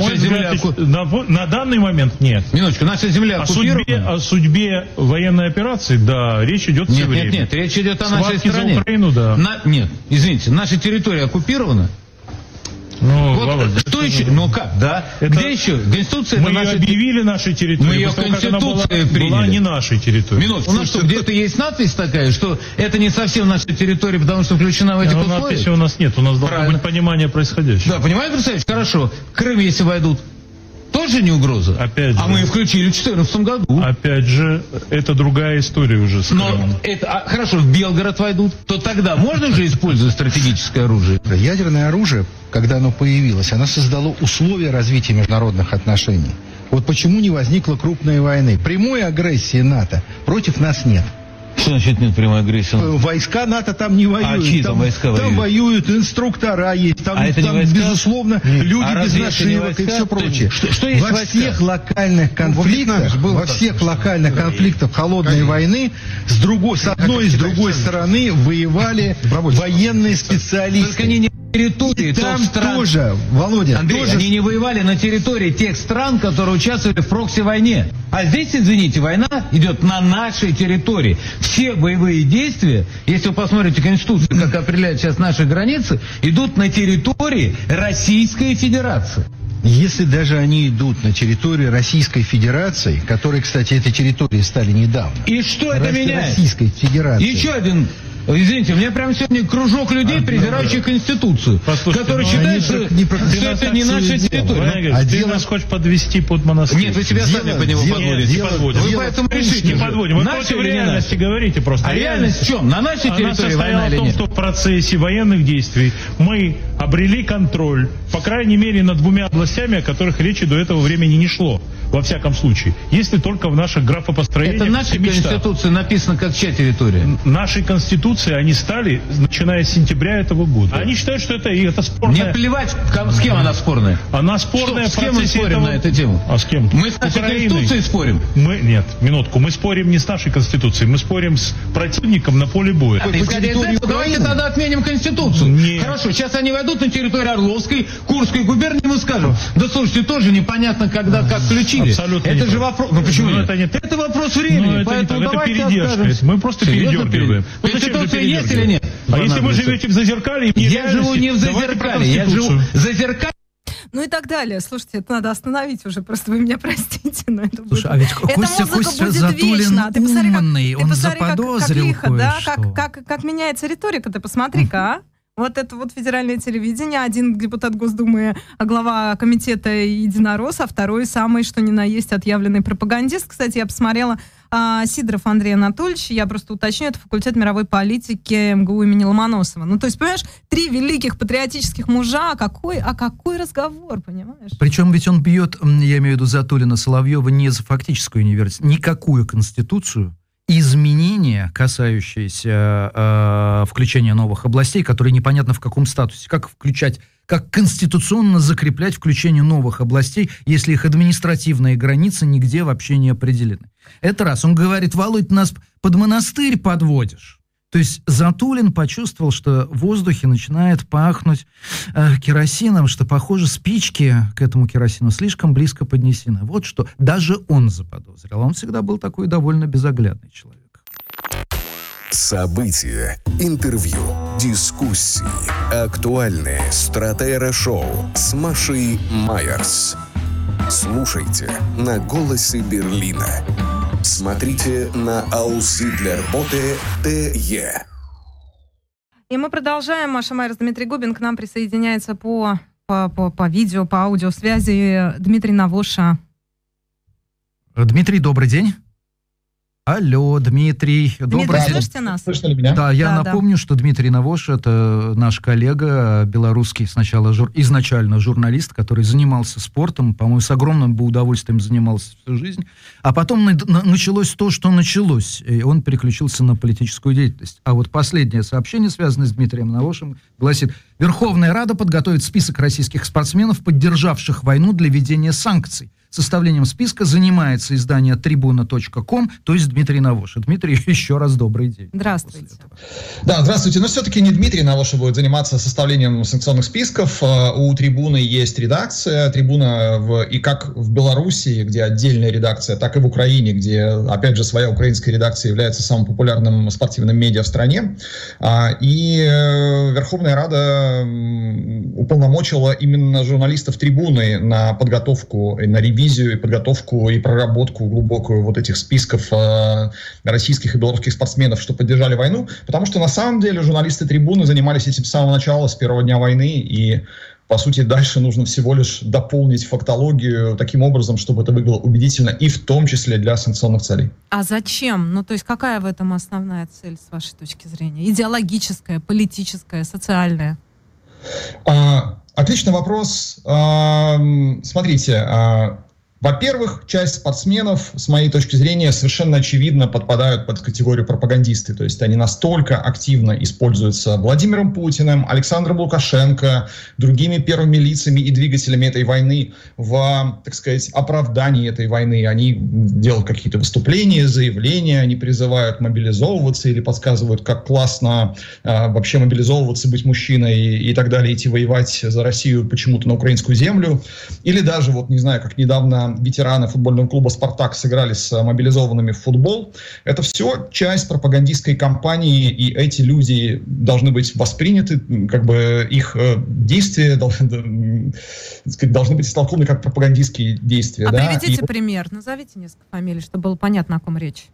данный момент нет. Минуточку, наша земля оккупирована. О судьбе военной операции, да, речь идет все время. Нет, речь идет о нашей стране. За Украину, да. Нет, извините, наша территория оккупирована. Ну, вот Володь, что еще? Ну как, да? Где еще? Конституция мы наша... объявили нашей территории. Мы ее Конституцией приняли. Была не нашей территорией. Минутку, у нас что, где-то есть надпись такая, что это не совсем наша территория, потому что включена в эти условия? Надписи у нас нет, у нас должно быть понимание происходящего. Да, понимаете, представляешь? Хорошо. Крым, если войдут, тоже не угроза? Опять же. А мы ее включили в 2014 году. Опять же, это другая история уже с Крымом. Но это, хорошо, в Белгород войдут, то тогда можно же использовать стратегическое оружие? Ядерное оружие, когда оно появилось, оно создало условия развития международных отношений. Вот почему не возникло крупной войны. Прямой агрессии НАТО против нас нет. Что значит нет прямой агрессии? Войска НАТО там не воюют. А чьи там войска воюют? Там воюют инструктора есть, там безусловно, люди без нашивок и все прочее. Что есть во всех локальных конфликтах, холодной войны с одной и с другой стороны воевали военные специалисты. И там тоже, Володя, Андрей, тоже... они не воевали на территории тех стран, которые участвовали в прокси-войне. А здесь, извините, война идет на нашей территории. Все боевые действия, если вы посмотрите Конституцию, как определяют сейчас наши границы, идут на территории Российской Федерации. Если даже они идут на территории Российской Федерации, которые, кстати, этой территории стали недавно. И что это меняет? Российской Федерации. Еще один... Извините, у меня прямо сегодня кружок людей, презирающих Конституцию, которые считают, что это не наша территория. Ты нас хочешь подвести под монастырь? Нет, вы себя сами по нему подводите. Вы поэтому решите. Вы против реальности говорите просто. А реальность в чем? На нашей территории война или нет? Она состояла в том, что в процессе военных действий мы обрели контроль, по крайней мере, над двумя областями, о которых речи до этого времени не шло. Во всяком случае, если только в наших графопостроениях. Это наша Конституция написана как чья территория? Нашей Конституции они стали, начиная с сентября этого года. Они считают, что это спорная... Мне плевать, с кем она спорная. Она спорная. С кем мы спорим на эту тему? А с кем? Мы с нашей Конституцией спорим? Нет, минутку. Мы спорим не с нашей Конституцией, мы спорим с противником на поле боя. Исходя из этого, давайте тогда отменим Конституцию. Нет. Хорошо, сейчас они войдут на территорию Орловской, Курской губернии, мы скажем. Да слушайте, тоже непонятно, когда, как включить. Абсолютно это же вопрос. Ну почему? Это вопрос времени. Поэтому это передержка. Мы просто передергиваем. Конституции есть или нет? А если вы живете в зазеркалье? Я живу не в зазеркалье, я живу в зазеркалье. Ну и так далее. Слушайте, это надо остановить уже. Просто вы меня простите, но это будет... Слушай, а ведь Костя Затулин умный, он заподозрил кое-что. Как меняется риторика, ты посмотри-ка, а? Вот это вот федеральное телевидение. Один депутат Госдумы, глава комитета единорос, а второй самый, что ни на есть, отъявленный пропагандист. Кстати, я посмотрела Сидоров Андрей Анатольевич, я просто уточню, это факультет мировой политики МГУ имени Ломоносова. Ну, то есть, понимаешь, три великих патриотических мужа, а какой разговор, понимаешь? Причем ведь он бьет, я имею в виду Затулина, Соловьева, не за фактическую университет, никакую конституцию, изменения, касающиеся включения новых областей, которые непонятно в каком статусе, как включать, как конституционно закреплять включение новых областей, если их административные границы нигде вообще не определены. Это раз. Он говорит: Володь, ты нас под монастырь подводишь. То есть Затулин почувствовал, что в воздухе начинает пахнуть керосином, что, похоже, спички к этому керосину слишком близко поднесены. Вот что даже он заподозрил. Он всегда был такой довольно безоглядный человек. События, интервью, дискуссии, актуальные стратера-шоу с Машей Майерс. Слушайте на «Голосе Берлина». Смотрите на Аусидлер-боте ТЕ. И мы продолжаем. Маша Майерс, Дмитрий Губин. К нам присоединяется по видео, по аудиосвязи Дмитрий Навоша. Дмитрий, добрый день. Алло, Дмитрий. Добрый день. Слышите нас? Слышали меня? Да, я напомню, что Дмитрий Навош – это наш коллега, белорусский изначально журналист, который занимался спортом, по-моему, с огромным удовольствием занимался всю жизнь. А потом началось то, что началось, и он переключился на политическую деятельность. А вот последнее сообщение, связанное с Дмитрием Навошем, гласит: Верховная Рада подготовит список российских спортсменов, поддержавших войну, для введения санкций. Составлением списка занимается издание Трибуна.ком, то есть Дмитрий Навоша. Дмитрий, еще раз добрый день. Здравствуйте. Да, здравствуйте. Но все-таки не Дмитрий Навоша будет заниматься составлением санкционных списков. У Трибуны есть редакция. Трибуна и как в Беларуси, где отдельная редакция, так и в Украине, где, опять же, своя украинская редакция является самым популярным спортивным медиа в стране. И Верховная Рада уполномочила именно журналистов Трибуны на подготовку, на ревизию, и подготовку и проработку глубокую вот этих списков российских и белорусских спортсменов, что поддержали войну, потому что на самом деле журналисты Трибуны занимались этим с самого начала, с первого дня войны, и по сути дальше нужно всего лишь дополнить фактологию таким образом, чтобы это выглядело убедительно и в том числе для санкционных целей. А зачем? Ну то есть какая в этом основная цель с вашей точки зрения? Идеологическая, политическая, социальная? Отличный вопрос. Смотрите, во-первых, часть спортсменов, с моей точки зрения, совершенно очевидно подпадают под категорию пропагандисты. То есть они настолько активно используются Владимиром Путиным, Александром Лукашенко, другими первыми лицами и двигателями этой войны в, так сказать, оправдании этой войны. Они делают какие-то выступления, заявления, они призывают мобилизовываться или подсказывают, как классно вообще мобилизовываться, быть мужчиной и так далее, идти воевать за Россию почему-то на украинскую землю. Или даже, вот не знаю, как недавно ветераны футбольного клуба «Спартак» сыграли с мобилизованными в футбол. Это все часть пропагандистской кампании, и эти люди должны быть восприняты, как бы их действия должны быть истолкованы как пропагандистские действия. А да? Приведите пример, назовите несколько фамилий, чтобы было понятно, о ком речь.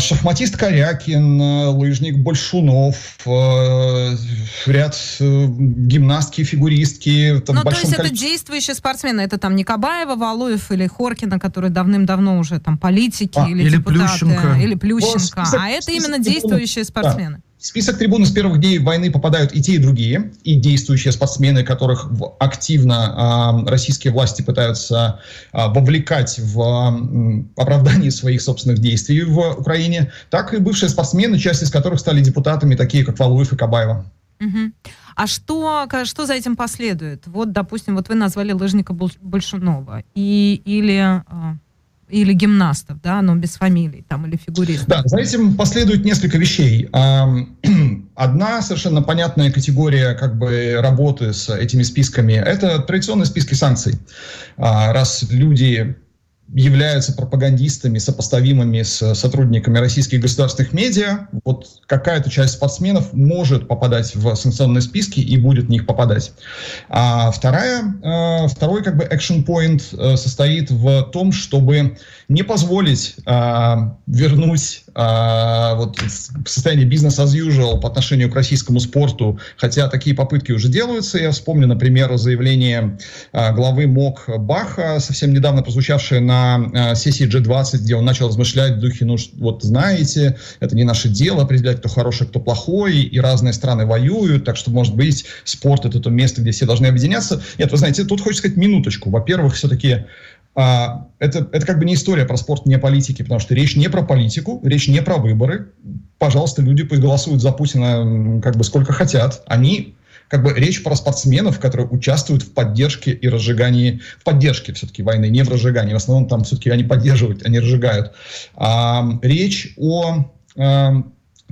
Шахматист Корякин, лыжник Большунов, ряд гимнастки, фигуристки. Ну, то есть это действующие спортсмены, это там не Кабаева, Валуев или Хоркина, которые давным-давно уже там политики или депутаты, или Плющенко. А это именно действующие спортсмены. В список Трибуны с первых дней войны попадают и те, и другие, и действующие спортсмены, которых активно российские власти пытаются вовлекать в оправдание своих собственных действий в Украине, так и бывшие спортсмены, часть из которых стали депутатами, такие как Валуев и Кабаева. Угу. А что за этим последует? Вот, допустим, вот вы назвали лыжника Большунова или гимнастов, да, но без фамилий, там, или фигуристов. Да, за этим последует несколько вещей. Одна совершенно понятная категория, как бы, работы с этими списками – это традиционные списки санкций. Раз люди являются пропагандистами, сопоставимыми с сотрудниками российских государственных медиа, вот какая-то часть спортсменов может попадать в санкционные списки и будет в них попадать. А второй как бы экшн-поинт состоит в том, чтобы не позволить вернуть вот состояние бизнес as usual по отношению к российскому спорту, хотя такие попытки уже делаются. Я вспомню, например, заявление главы МОК Баха, совсем недавно прозвучавшее на сессии G20, где он начал размышлять в духе, ну вот знаете, это не наше дело определять, кто хороший, кто плохой, и разные страны воюют, так что, может быть, спорт — это то место, где все должны объединяться. Нет, вы знаете, тут хочется сказать минуточку. Во-первых, все-таки это как бы не история про спорт, не о политике, потому что речь не про политику, речь не про выборы. Пожалуйста, люди пусть голосуют за Путина как бы сколько хотят. Они... Как бы речь про спортсменов, которые участвуют в поддержке и разжигании, в поддержке все-таки войны, не в разжигании. В основном там все-таки они поддерживают, они разжигают. Речь о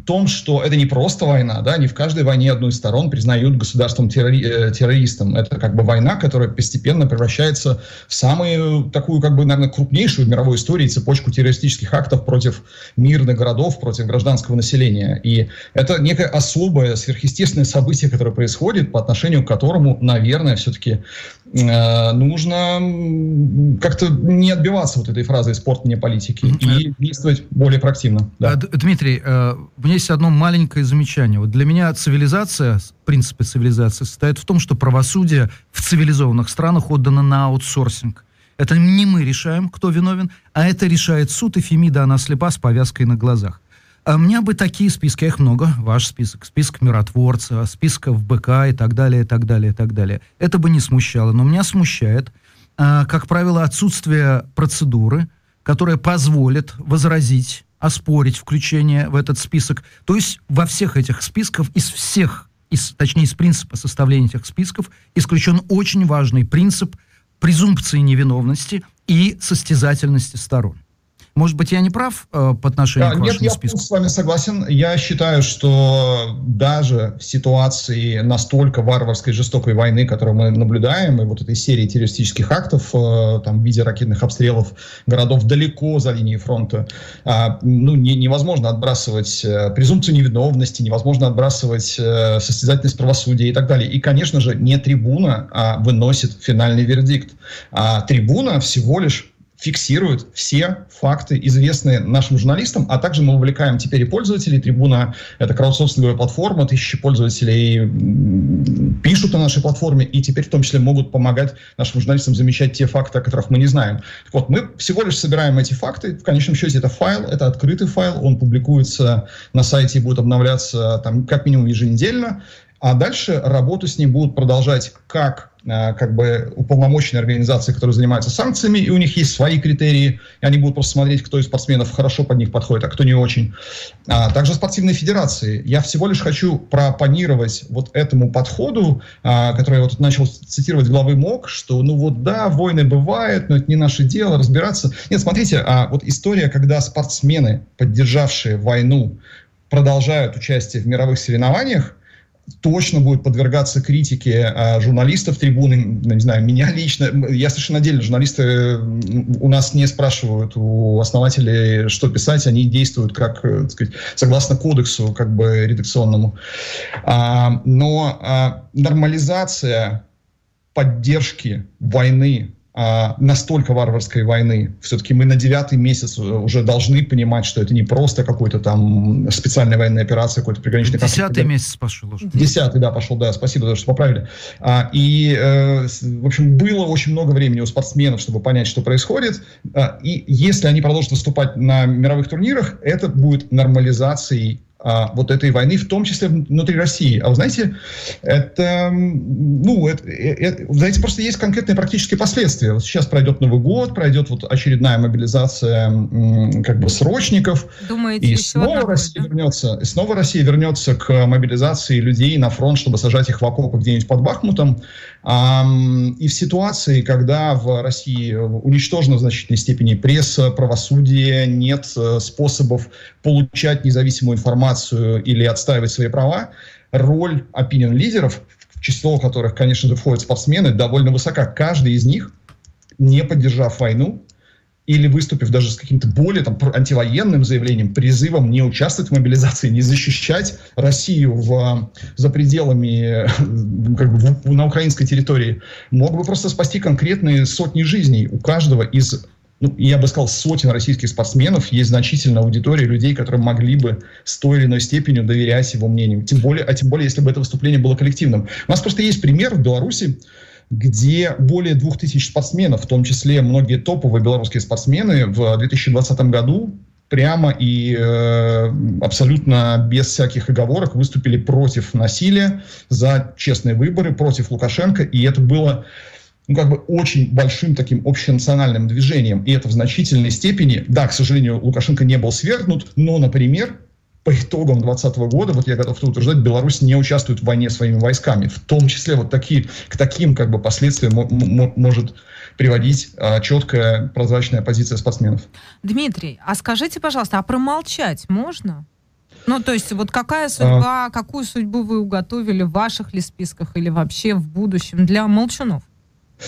том, что это не просто война, да, не в каждой войне одну из сторон признают государством террористом. Это как бы война, которая постепенно превращается в самую такую, как бы, наверное, крупнейшую в мировой истории цепочку террористических актов против мирных городов, против гражданского населения. И это некое особое сверхъестественное событие, которое происходит, по отношению к которому, наверное, все-таки нужно как-то не отбиваться вот этой фразой «спорт вне политики» и действовать более проактивно. Да. Дмитрий, у меня есть одно маленькое замечание. Вот для меня цивилизация, принципы цивилизации состоят в том, что правосудие в цивилизованных странах отдано на аутсорсинг. Это не мы решаем, кто виновен, а это решает суд, и Фемида, она слепа, с повязкой на глазах. А у меня бы такие списки, их много, ваш список, список миротворца, списков БК и так далее, и так далее, и так далее. Это бы не смущало, но меня смущает, как правило, отсутствие процедуры, которая позволит возразить, оспорить включение в этот список. То есть во всех этих списках, точнее из принципа составления этих списков, исключен очень важный принцип презумпции невиновности и состязательности сторон. Может быть, я не прав по отношению к вашему списку? Нет, я с вами согласен. Я считаю, что даже в ситуации настолько варварской, жестокой войны, которую мы наблюдаем, и вот этой серии террористических актов, там, в виде ракетных обстрелов городов далеко за линией фронта, невозможно отбрасывать презумпцию невиновности, невозможно отбрасывать состязательность правосудия и так далее. И, конечно же, не трибуна выносит финальный вердикт. Трибуна всего лишь фиксируют все факты, известные нашим журналистам, а также мы увлекаем теперь и пользователей. Трибуна — это краудсорсинговая платформа, тысячи пользователей пишут на нашей платформе и теперь в том числе могут помогать нашим журналистам замечать те факты, о которых мы не знаем. Так вот, мы всего лишь собираем эти факты, в конечном счете это файл, это открытый файл, он публикуется на сайте и будет обновляться там как минимум еженедельно, а дальше работу с ним будут продолжать как бы уполномоченные организации, которые занимаются санкциями, и у них есть свои критерии, и они будут просто смотреть, кто из спортсменов хорошо под них подходит, а кто не очень. Также спортивные федерации. Я всего лишь хочу проопонировать вот этому подходу, который я вот начал цитировать главы МОК, что ну вот да, войны бывают, но это не наше дело, разбираться. Нет, смотрите, вот история, когда спортсмены, поддержавшие войну, продолжают участие в мировых соревнованиях, точно будет подвергаться критике журналистов, трибуны, не знаю, меня лично. Я совершенно отдельно, журналисты у нас не спрашивают у основателей, что писать, они действуют, как, так сказать, согласно кодексу, как бы редакционному. Но нормализация поддержки войны, настолько варварской войны. Все-таки мы на 9-й месяц уже должны понимать, что это не просто какой-то там специальная военная операция, какой-то приграничный конфликт. 10-й месяц пошел уже. 10-й, да, пошел, да, спасибо, что поправили. В общем, было очень много времени у спортсменов, чтобы понять, что происходит. И если они продолжат выступать на мировых турнирах, это будет нормализацией вот этой войны, в том числе внутри России. А вы знаете, знаете, просто есть конкретные практические последствия. Вот сейчас пройдет Новый год, пройдет вот очередная мобилизация как бы срочников. Думаете, и снова Россия вернется, к мобилизации людей на фронт, чтобы сажать их в окопы где-нибудь под Бахмутом. И в ситуации, когда в России уничтожена в значительной степени пресса, правосудие, нет способов получать независимую информацию, или отстаивать свои права, роль опинион-лидеров, в число которых, конечно же, входят спортсмены, довольно высока. Каждый из них, не поддержав войну, или выступив даже с каким-то более там, антивоенным заявлением, призывом не участвовать в мобилизации, не защищать Россию за пределами, как бы, на украинской территории, мог бы просто спасти конкретные сотни жизней. У каждого из, ну, я бы сказал, сотен российских спортсменов есть значительная аудитория людей, которые могли бы с той или иной степенью доверять его мнению. Тем более, если бы это выступление было коллективным. У нас просто есть пример в Беларуси, где более 2000 спортсменов, в том числе многие топовые белорусские спортсмены, в 2020 году прямо и абсолютно без всяких оговорок выступили против насилия, за честные выборы, против Лукашенко. И это было, ну, как бы очень большим таким общенациональным движением. И это в значительной степени, да, к сожалению, Лукашенко не был свергнут, но, например, по итогам 2020 года, вот я готов утверждать, Беларусь не участвует в войне своими войсками. В том числе вот к таким как бы последствиям может приводить четкая прозрачная позиция спортсменов. Дмитрий, а скажите, пожалуйста, а промолчать можно? Ну, то есть, вот какая судьба, какую судьбу вы уготовили в ваших ли списках или вообще в будущем для молчунов?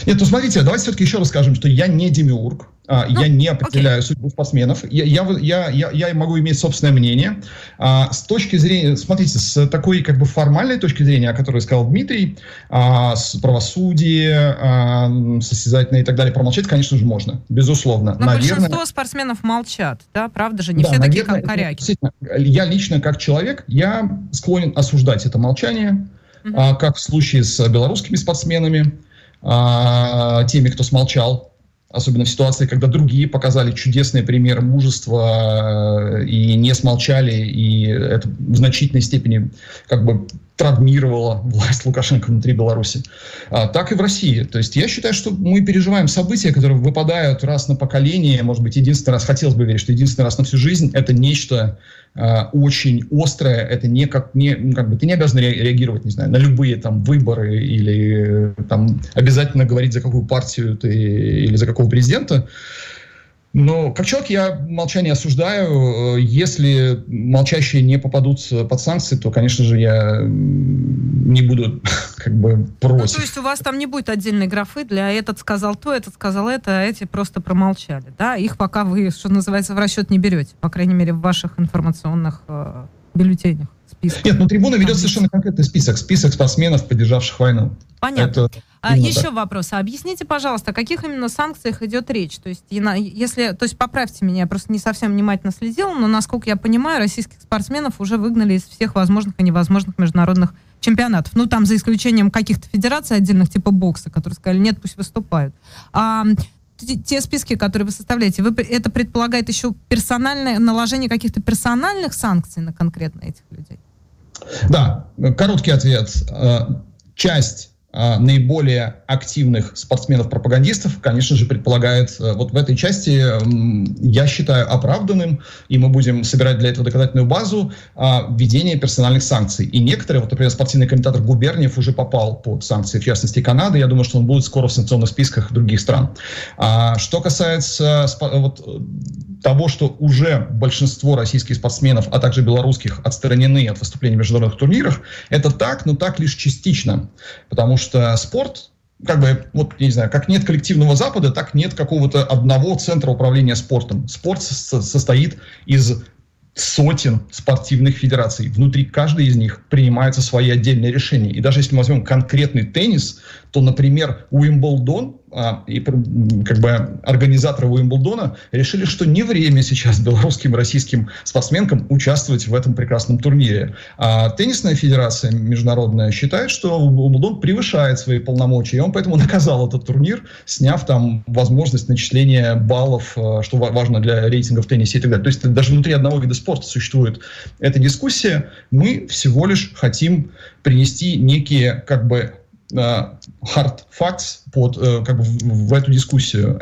Нет, ну смотрите, давайте все-таки еще расскажем, что я не демиург. Я не определяю судьбу спортсменов. Я могу иметь собственное мнение. С точки зрения, смотрите, с такой как бы формальной точки зрения, о которой сказал Дмитрий, с правосудия, состязательное и так далее, промолчать, конечно же, можно. Безусловно. Но большинство спортсменов молчат, да? Правда же? Не все такие, как коряги. Я лично, как человек, я склонен осуждать это молчание, как в случае с белорусскими спортсменами, теми, кто смолчал. Особенно в ситуации, когда другие показали чудесные примеры мужества и не смолчали, и это в значительной степени как бы травмировала власть Лукашенко внутри Беларуси. Так и в России. То есть я считаю, что мы переживаем события, которые выпадают раз на поколение, может быть, единственный раз, хотелось бы верить, что единственный раз на всю жизнь, это нечто очень острое, это ты не обязан реагировать, не знаю, на любые там выборы или там обязательно говорить, за какую партию ты или за какого президента. Но как человек я молчание осуждаю. Если молчащие не попадут под санкции, то, конечно же, я не буду как бы против. Ну, то есть у вас там не будет отдельной графы для «этот сказал то, этот сказал это», а эти просто промолчали, да? Их пока вы, что называется, в расчет не берете, по крайней мере, в ваших информационных бюллетенях. Список. Нет, ну «Трибуна» ведет совершенно конкретный список спортсменов, поддержавших войну. Понятно. Еще вопрос. Объясните, пожалуйста, о каких именно санкциях идет речь? То есть, поправьте меня, я просто не совсем внимательно следила, но, насколько я понимаю, российских спортсменов уже выгнали из всех возможных и невозможных международных чемпионатов. Ну, там за исключением каких-то федераций отдельных, типа бокса, которые сказали, нет, пусть выступают. Те списки, которые вы составляете, это предполагает еще персональное наложение каких-то персональных санкций на конкретно этих людей? Да, короткий ответ. Часть наиболее активных спортсменов-пропагандистов, конечно же, предполагает, вот в этой части, я считаю, оправданным, и мы будем собирать для этого доказательную базу, введение персональных санкций. И некоторые, вот, например, спортивный комментатор Губерниев уже попал под санкции, в частности, Канады. Я думаю, что он будет скоро в санкционных списках других стран. Что касается того, что уже большинство российских спортсменов, а также белорусских, отстранены от выступлений в международных турнирах, это так, но так лишь частично. Потому что спорт, как бы, вот, я не знаю, как нет коллективного Запада, так нет какого-то одного центра управления спортом. Спорт состоит из сотен спортивных федераций. Внутри каждой из них принимаются свои отдельные решения. И даже если мы возьмем конкретный теннис, то, например, Уимблдон, и как бы организаторы Уимблдона решили, что не время сейчас белорусским и российским спортсменкам участвовать в этом прекрасном турнире. А теннисная федерация международная считает, что Уимблдон превышает свои полномочия, и он поэтому наказал этот турнир, сняв там возможность начисления баллов, что важно для рейтингов в теннисе и так далее. То есть даже внутри одного вида спорта существует эта дискуссия. Мы всего лишь хотим принести некие как бы hard facts в эту дискуссию.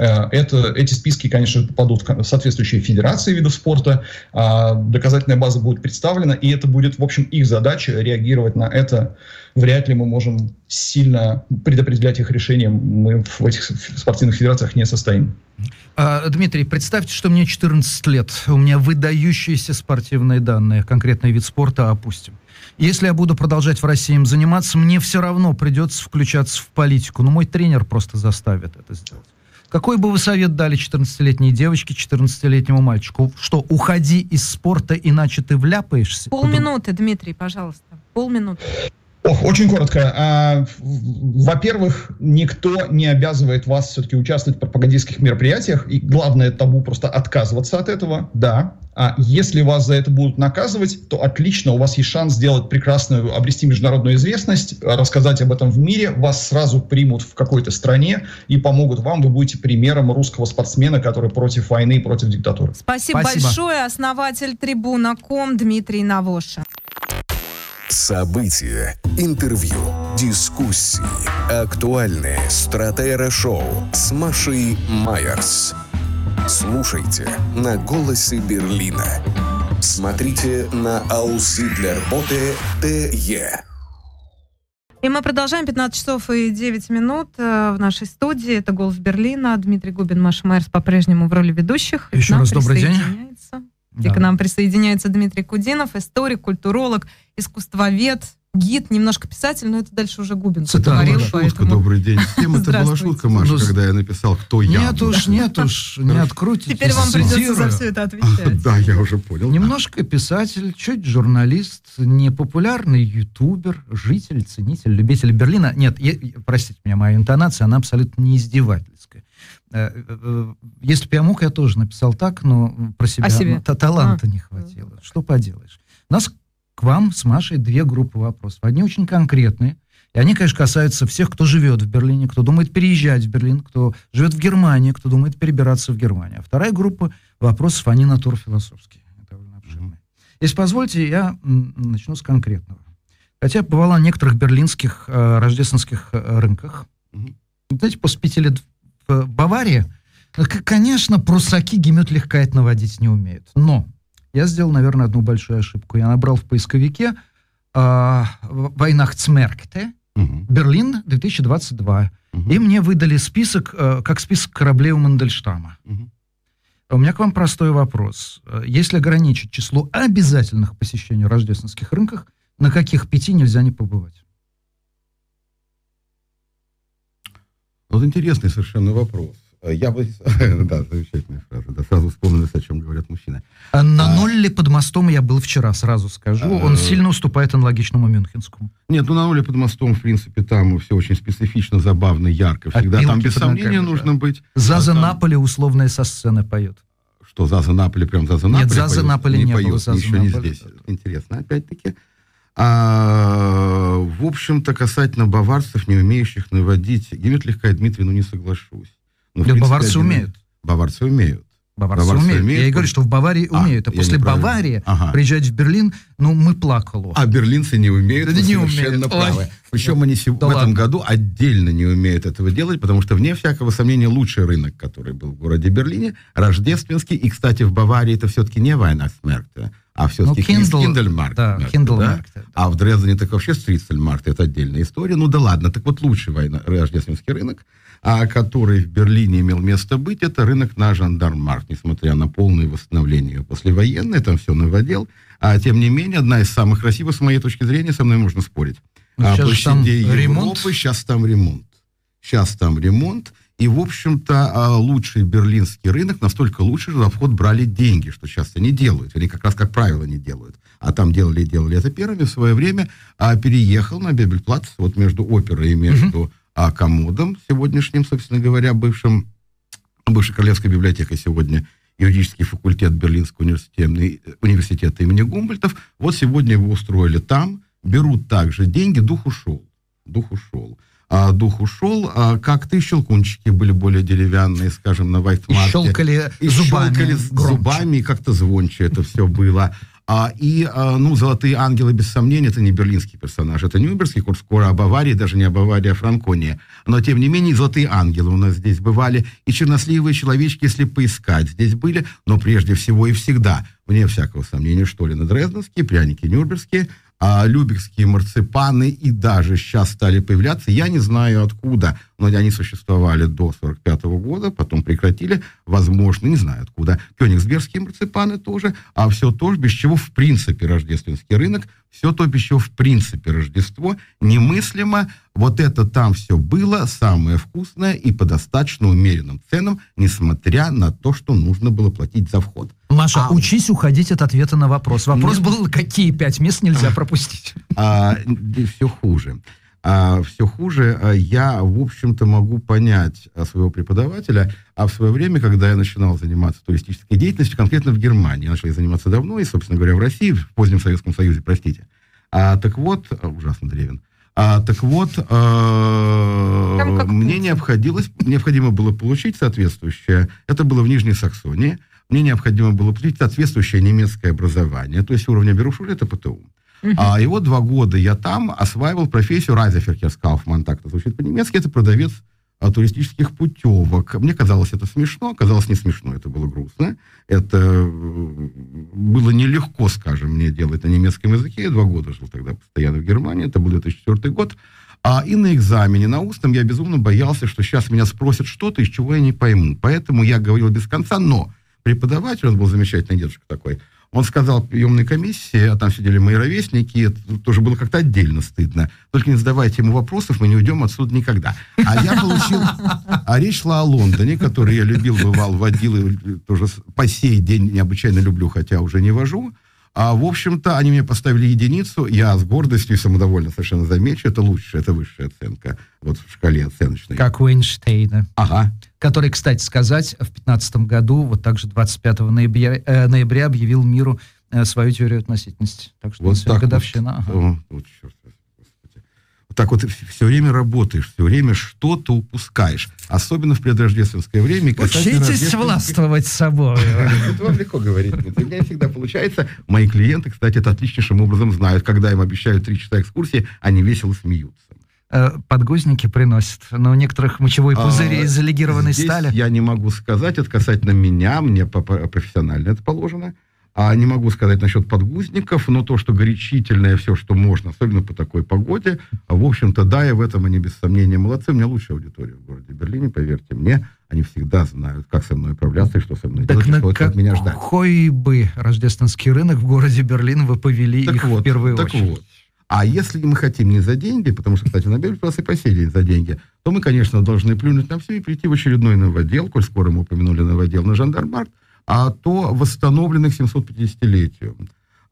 Эти списки, конечно, попадут в соответствующие федерации видов спорта, доказательная база будет представлена, и это будет, в общем, их задача реагировать на это. Вряд ли мы можем сильно предопределять их решение, мы в этих спортивных федерациях не состоим. Дмитрий, представьте, что мне 14 лет, у меня выдающиеся спортивные данные, конкретный вид спорта, опустим. Если я буду продолжать в России им заниматься, мне все равно придется включаться в политику. Но мой тренер просто заставит это сделать. Какой бы вы совет дали 14-летней девочке, 14-летнему мальчику? Что, уходи из спорта, иначе ты вляпаешься? Полминуты, Дмитрий, пожалуйста. Полминуты. Ох, очень коротко. Во-первых, никто не обязывает вас все-таки участвовать в пропагандистских мероприятиях. И главное табу — просто отказываться от этого. Да. А если вас за это будут наказывать, то отлично, у вас есть шанс сделать прекрасную, обрести международную известность, рассказать об этом в мире, вас сразу примут в какой-то стране и помогут вам, вы будете примером русского спортсмена, который против войны и против диктатуры. Спасибо большое, основатель Трибуна Ком Дмитрий Навошей. События, интервью, дискуссии, актуальные стратера-шоу с Машей Майерс. Слушайте на «Голосе Берлина». Смотрите на «Аусидлер-боте ТЕ». И мы продолжаем. 15:09 в нашей студии. Это «Голос Берлина». Дмитрий Губин, Маша Майерс по-прежнему в роли ведущих. Еще раз добрый день. Да. И к нам присоединяется Дмитрий Кудинов, историк, культуролог, искусствовед, гид, немножко писатель, но это дальше уже Губин. Это говорил, шутка, поэтому... Добрый день. Тема-то была шутка, Маша, когда я написал, кто я. Нет уж, не открутитесь. Теперь вам придется за все это отвечать. Да, я уже понял. Немножко писатель, чуть журналист, непопулярный ютубер, житель, ценитель, любитель Берлина. Нет, простите меня, моя интонация, она абсолютно не издевательская. Если бы я мог, я тоже написал так, но про себя, таланта не хватило. Что поделаешь. Нас к вам с Машей две группы вопросов. Одни очень конкретные, и они, конечно, касаются всех, кто живет в Берлине, кто думает переезжать в Берлин, кто живет в Германии, кто думает перебираться в Германию. А вторая группа вопросов, они натурфилософские, довольно обширные. Если позволите, я начну с конкретного. Хотя я побывал на некоторых берлинских рождественских рынках. Знаете, после 5 лет в Баварии, конечно, прусаки гемет-легкоять наводить не умеют, но... Я сделал, наверное, одну большую ошибку. Я набрал в поисковике «Weihnachtsmärkte», Берлин 2022. И мне выдали список, как список кораблей у Мандельштама. У меня к вам простой вопрос. Если ограничить число обязательных посещений в рождественских рынках, на каких 5 нельзя не побывать? Вот интересный совершенно вопрос. Я бы... Да, замечательная фраза. Да, сразу вспомнилось, о чем говорят мужчины. На Нолле под мостом я был вчера, сразу скажу. Он сильно уступает аналогичному мюнхенскому. Нет, ну на Нолле под мостом, в принципе, там все очень специфично, забавно, ярко. Всегда там, без сомнения, нужно быть... Заза Наполе условная со сцены поет. Что, Заза Наполе? Прям Заза Наполе? Нет, Заза Наполе не было. Еще не здесь. Интересно, опять-таки. В общем-то, касательно баварцев, не умеющих наводить... Гиммет-легкая, Дмитрий, ну не соглашусь. Ну, да, принципе, баварцы умеют. Баварцы умеют. Я и говорю, что в Баварии умеют. А после Баварии приезжать в Берлин, ну, мы плакало. А берлинцы не умеют, да, не совершенно умеют. Правы. Ой. Причем они в этом году отдельно не умеют этого делать, потому что, вне всякого сомнения, лучший рынок, который был в городе Берлине, рождественский. И, кстати, в Баварии это все-таки не Weihnachtsmärkte, а все-таки Kindlemarkt. Да, да? А в Дрездене так вообще Striezelmarkt, это отдельная история. Ну да ладно, так вот лучший рождественский рынок, который в Берлине имел место быть, это рынок на Жандармаркт, несмотря на полное восстановление послевоенное, там все наводел. А тем не менее, одна из самых красивых, с моей точки зрения, со мной можно спорить. Площадей Европы, сейчас там ремонт. И, в общем-то, лучший берлинский рынок, настолько лучший, что за вход брали деньги, что сейчас они делают. Или как раз, как правило, не делают. А там делали это первыми в свое время. Переехал на Бебельплац, вот между оперой и между комодом сегодняшним, собственно говоря, бывшей Королевской библиотекой, сегодня юридический факультет Берлинского университета имени Гумбольдтов. Вот сегодня его устроили там, берут также деньги, дух ушел. Как-то щелкунчики были более деревянные, скажем, на Вайтмарте. Щелкали зубами, и как-то звонче это все было. Золотые ангелы, без сомнения, это не берлинский персонаж, это не уберский, скоро о Баварии, даже не о Баварии, а о Франконии. Но, тем не менее, золотые ангелы у нас здесь бывали, и черносливые человечки, если поискать, здесь были, но прежде всего и всегда, вне всякого сомнения, что ли, на Дрезденские, пряники нюрнбергские, любекские марципаны и даже сейчас стали появляться. Я не знаю откуда, но они существовали до 1945 года, потом прекратили, возможно, не знаю откуда. Кёнигсбергские марципаны тоже, а все то, без чего в принципе рождественский рынок, все то, без чего в принципе Рождество, немыслимо. Вот это там все было самое вкусное и по достаточно умеренным ценам, несмотря на то, что нужно было платить за вход. Маша, учись уходить от ответа на вопрос. Вопрос был, какие 5 мест нельзя пропустить? Все хуже. Все хуже. Я, в общем-то, могу понять своего преподавателя. А в свое время, когда я начинал заниматься туристической деятельностью, конкретно в Германии, я начал заниматься давно, и, собственно говоря, в России, в позднем Советском Союзе, простите. Так вот, ужасно древен. Так вот, мне необходимо было получить соответствующее, это было в Нижней Саксонии, мне необходимо было получить соответствующее немецкое образование, то есть уровня Берушуля, это ПТУ. И вот 2 года я там осваивал профессию Reiseverkehrskaufmann, так это звучит по-немецки, это продавец туристических путевок. Мне казалось это смешно, оказалось не смешно, это было грустно. Это было нелегко, скажем, мне делать на немецком языке. Я 2 года жил тогда постоянно в Германии, это был 2004 год. И на экзамене, на устном, я безумно боялся, что сейчас меня спросят что-то, из чего я не пойму. Поэтому я говорил без конца, но преподаватель, он был замечательный дедушка такой, он сказал приемной комиссии, а там сидели мои ровесники, это тоже было как-то отдельно стыдно. Только не задавайте ему вопросов, мы не уйдем отсюда никогда. А я получил... А речь шла о Лондоне, который я любил, бывал, водил, и тоже по сей день необычайно люблю, хотя уже не вожу. В общем-то, они мне поставили 1, я с гордостью и самодовольно совершенно замечу, это лучшая, это высшая оценка, вот в шкале оценочной. Как у Эйнштейна. Ага. Который, кстати сказать, в 2015 году, вот также 25 ноября объявил миру свою теорию относительности. Так что вот так годовщина. Вот, ага. Вот, черт, господи. Вот так вот все время работаешь, все время что-то упускаешь. Особенно в предрождественское время. Учитесь властвовать собой. Это вам легко говорить. У меня всегда получается. Мои клиенты, кстати, это отличнейшим образом знают. Когда им обещают 3 часа экскурсии, они весело смеются. Подгузники приносят, но у некоторых мочевой пузырь из легированной стали. Я не могу сказать, это касательно меня, мне профессионально это положено. Не могу сказать насчет подгузников, но то, что горячительное, все, что можно, особенно по такой погоде, в общем-то, да, и в этом они без сомнения молодцы. У меня лучшая аудитория в городе Берлине, поверьте мне, они всегда знают, как со мной управляться и что со мной так делать, что от меня ждать. Какой бы рождественский рынок в городе Берлин вы повели так их вот, в первую очередь? Вот. А если мы хотим не за деньги, потому что, кстати, на Беларусь и по сей день за деньги, то мы, конечно, должны плюнуть на все и прийти в очередной новодел, коль скоро мы упомянули новодел на Жандармарк, а то восстановленный к 750-летию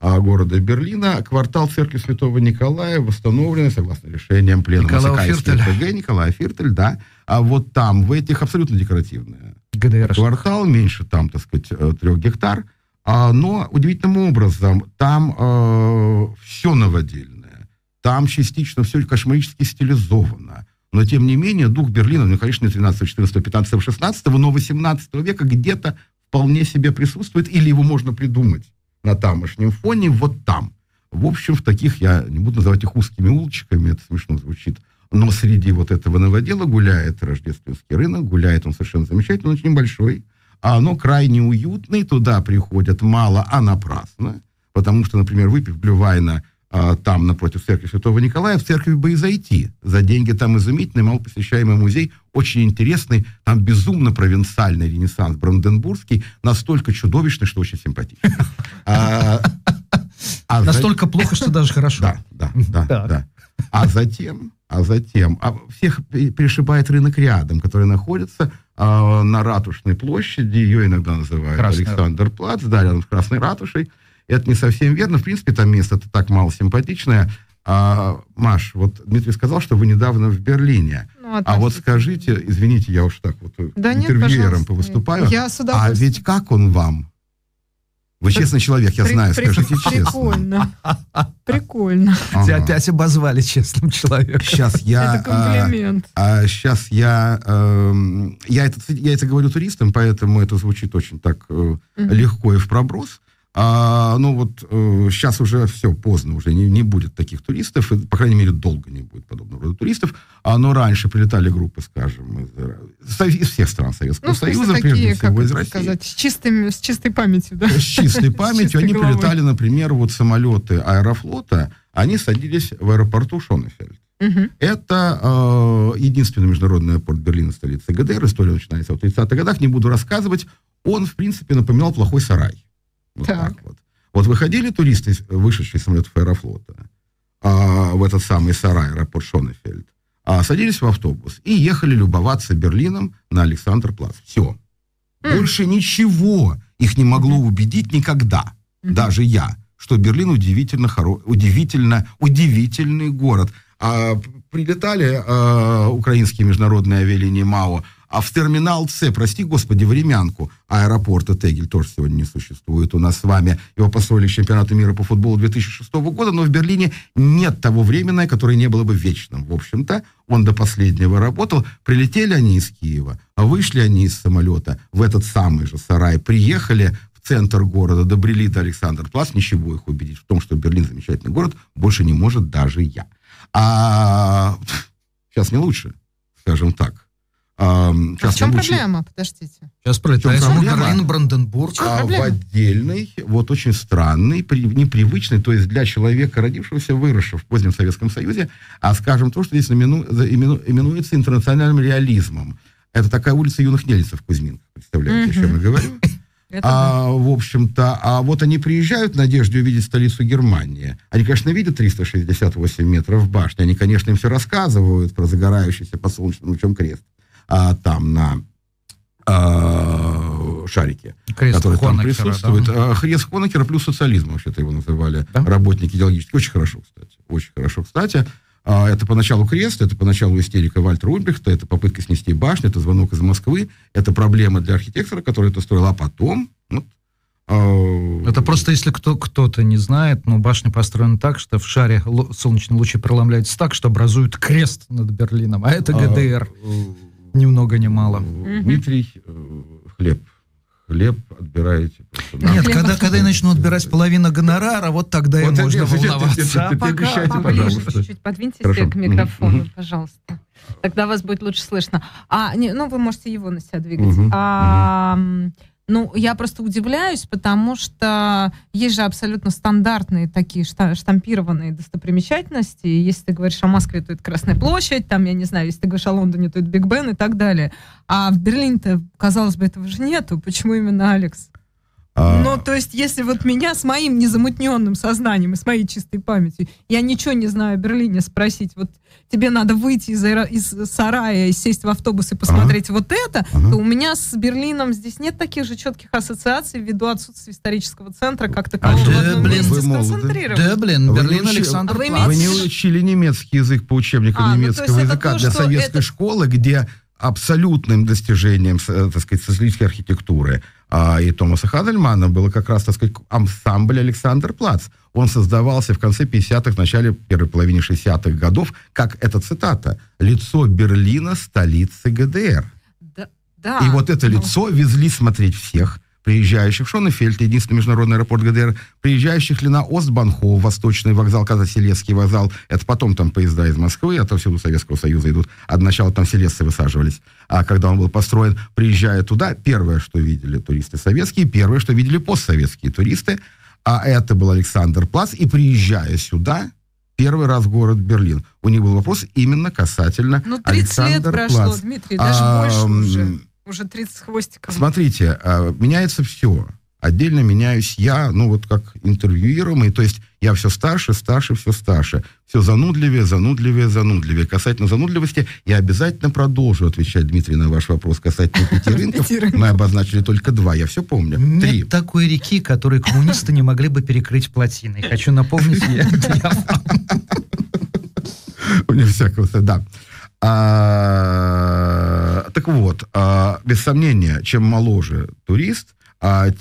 города Берлина, квартал церкви Святого Николая, восстановленный, согласно решениям пленума Николая Фиртель, да, а вот там, в этих абсолютно декоративные квартал, меньше там, так сказать, 3 гектар, но удивительным образом там все новодельно. Там частично все кошмарически стилизовано. Но, тем не менее, дух Берлина, ну, конечно, 13, 14, 15, 16, но 18 века где-то вполне себе присутствует, или его можно придумать на тамошнем фоне, вот там. В общем, в таких, я не буду называть их узкими улочками, это смешно звучит, но среди вот этого новодела гуляет рождественский рынок, гуляет он совершенно замечательно, он очень большой, но крайне уютный, туда приходят мало, а напрасно, потому что, например, выпив глювайна, там, напротив церкви Святого Николая, в церкви бы и зайти. За деньги там изумительный, малопосещаемый музей, очень интересный, там безумно провинциальный ренессанс бранденбургский, настолько чудовищный, что очень симпатичный. Настолько плохо, что даже хорошо. Да. А затем всех перешибает рынок рядом, который находится на Ратушной площади, ее иногда называют Александерплац, да, рядом с Красной Ратушей. Это не совсем верно. В принципе, там место-то так мало симпатичное. Маш, вот Дмитрий сказал, что вы недавно в Берлине. Вот скажите, извините, я уж так вот да интервьюером повыступаю. Я с удовольствием. А ведь как он вам? Вы честный человек, я знаю, скажите честно. Прикольно. Тебя опять обозвали честным человеком. Это комплимент. Сейчас я это говорю туристам, поэтому это звучит очень так легко и в проброс. Сейчас уже все поздно, уже не будет таких туристов, и, по крайней мере, долго не будет подобного рода туристов, но раньше прилетали группы, скажем, из всех стран Советского Союза, такие, прежде всего из России. Сказать, с чистой памятью, да? С чистой памятью. Они прилетали, например, вот самолеты Аэрофлота, они садились в аэропорту Шонефельд. Угу. Это единственный международный аэропорт Берлина, столицы ГДР. История начинается в 30-х годах, не буду рассказывать. Он, в принципе, напоминал плохой сарай. Вот так. Так вот. Вот выходили туристы, вышедшие из самолетов Аэрофлота, в этот самый сарай, аэропорт Шонефельд, садились в автобус и ехали любоваться Берлином на Александр-Плац. Все. Больше ничего их не могло убедить никогда, даже я, что Берлин удивительный город. Прилетали украинские международные авиалинии МАО, а в терминал С, прости господи, времянку аэропорта Тегель, тоже сегодня не существует у нас с вами. Его построили к чемпионату мира по футболу 2006 года, но в Берлине нет того временного, которое не было бы вечным. В общем-то, он до последнего работал. Прилетели они из Киева, а вышли они из самолета в этот самый же сарай, приехали в центр города, добрели до Александр-Плац, ничего их убедить в том, что Берлин замечательный город, больше не может даже я. А сейчас не лучше, скажем так. А в чем проблема? Подождите. Сейчас пролетается Берлин-Бранденбург. В отдельный, вот очень странный, непривычный, то есть для человека, родившегося, выросшего в позднем Советском Союзе, а скажем то, что здесь именуется интернациональным реализмом. Это такая улица юных нельцев в Кузьминках, представляете, о чем я говорю? В общем-то, а вот они приезжают в надежде увидеть столицу Германии. Они, конечно, видят 368 метров башни, они, конечно, им все рассказывают про загорающийся по солнечному лучам крест. Там на шарике, Крест который Хонекера, там присутствует. Да? Крест Хонекера плюс социализм, вообще-то его называли, да? Работники идеологические. Очень хорошо, кстати. Очень хорошо, кстати. Это поначалу крест, это поначалу истерика Вальтера Ульбрихта, это попытка снести башню, это звонок из Москвы, это проблема для архитектора, который это строил, а потом... Вот, это просто, если кто-то не знает, но башня построена так, что в шаре солнечные лучи преломляются так, что образуют крест над Берлином, а это ГДР. Ни много, ни мало. Дмитрий, хлеб отбираете. Нет, когда я начну отбирать половину гонорара, вот тогда и можно волноваться. Поближе чуть-чуть подвиньте себе к микрофону, пожалуйста. Тогда вас будет лучше слышно. Вы можете его на себя двигать. Я просто удивляюсь, потому что есть же абсолютно стандартные такие штампированные достопримечательности. Если ты говоришь о Москве, то это Красная площадь, там, я не знаю, если ты говоришь о Лондоне, то это Биг Бен и так далее. А в Берлине-то, казалось бы, этого же нету. Почему именно Алекс? То есть, если вот меня с моим незамутненным сознанием и с моей чистой памятью, я ничего не знаю о Берлине, спросить, вот тебе надо выйти из сарая, сесть в автобус и посмотреть вот это, то у меня с Берлином здесь нет таких же четких ассоциаций ввиду отсутствия исторического центра, как такового в одном месте сконцентрировать. Берлин, Александр-Плац. Вы не учили немецкий язык по учебникам немецкого языка для советской школы, где... абсолютным достижением, так сказать, социалистической архитектуры и Томаса Хазельмана было как раз, так сказать, ансамбль Александр-Плац. Он создавался в конце 50-х, в начале первой половины 60-х годов, как, это цитата, «лицо Берлина, столицы ГДР». Да, и вот это лицо везли смотреть всех приезжающих в Шонефельд, единственный международный аэропорт ГДР, приезжающих ли на Остбанхоф, Восточный вокзал, Казаселецкий вокзал, это потом там поезда из Москвы, отовсюду Советского Союза идут, от начала там селезцы высаживались, а когда он был построен, приезжая туда, первое, что видели туристы советские, первое, что видели постсоветские туристы, а это был Александр-Плац, и приезжая сюда... Первый раз город Берлин. У них был вопрос именно касательно Александр-Плац. 30 лет прошло, Дмитрий, даже больше уже. Уже 30 хвостиков. Смотрите, меняется все. Отдельно меняюсь я, как интервьюируемый, то есть я все старше, все старше. Все занудливее. Касательно занудливости я обязательно продолжу отвечать, Дмитрий, на ваш вопрос касательно пяти рынков. Мы обозначили только 2, я все помню. Три. Нет такой реки, которую коммунисты не могли бы перекрыть плотиной. Хочу напомнить, у меня всякого, да. Так вот, без сомнения, чем моложе турист,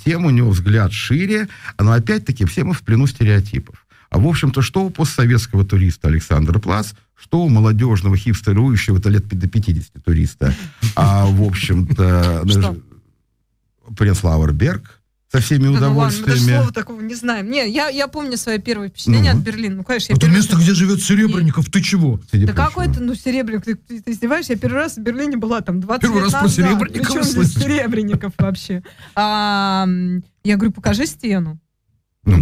тем у него взгляд шире, но опять-таки все мы в плену стереотипов. А в общем-то, что у постсоветского туриста Александр-Плац, что у молодежного хипстерующего-то лет до 50 туриста, в общем-то, Пренслауэрберг, со всеми удовольствиями. Мы даже слова такого не знаем. Не, я помню свое первое впечатление от Берлина. Это место, где живет Серебренников, ты чего? Да какой ты, Серебренников, ты издеваешься? Я первый раз в Берлине была там 20 лет назад. Первый раз про Серебренников слышишь? Серебренников вообще. Я говорю, покажи стену.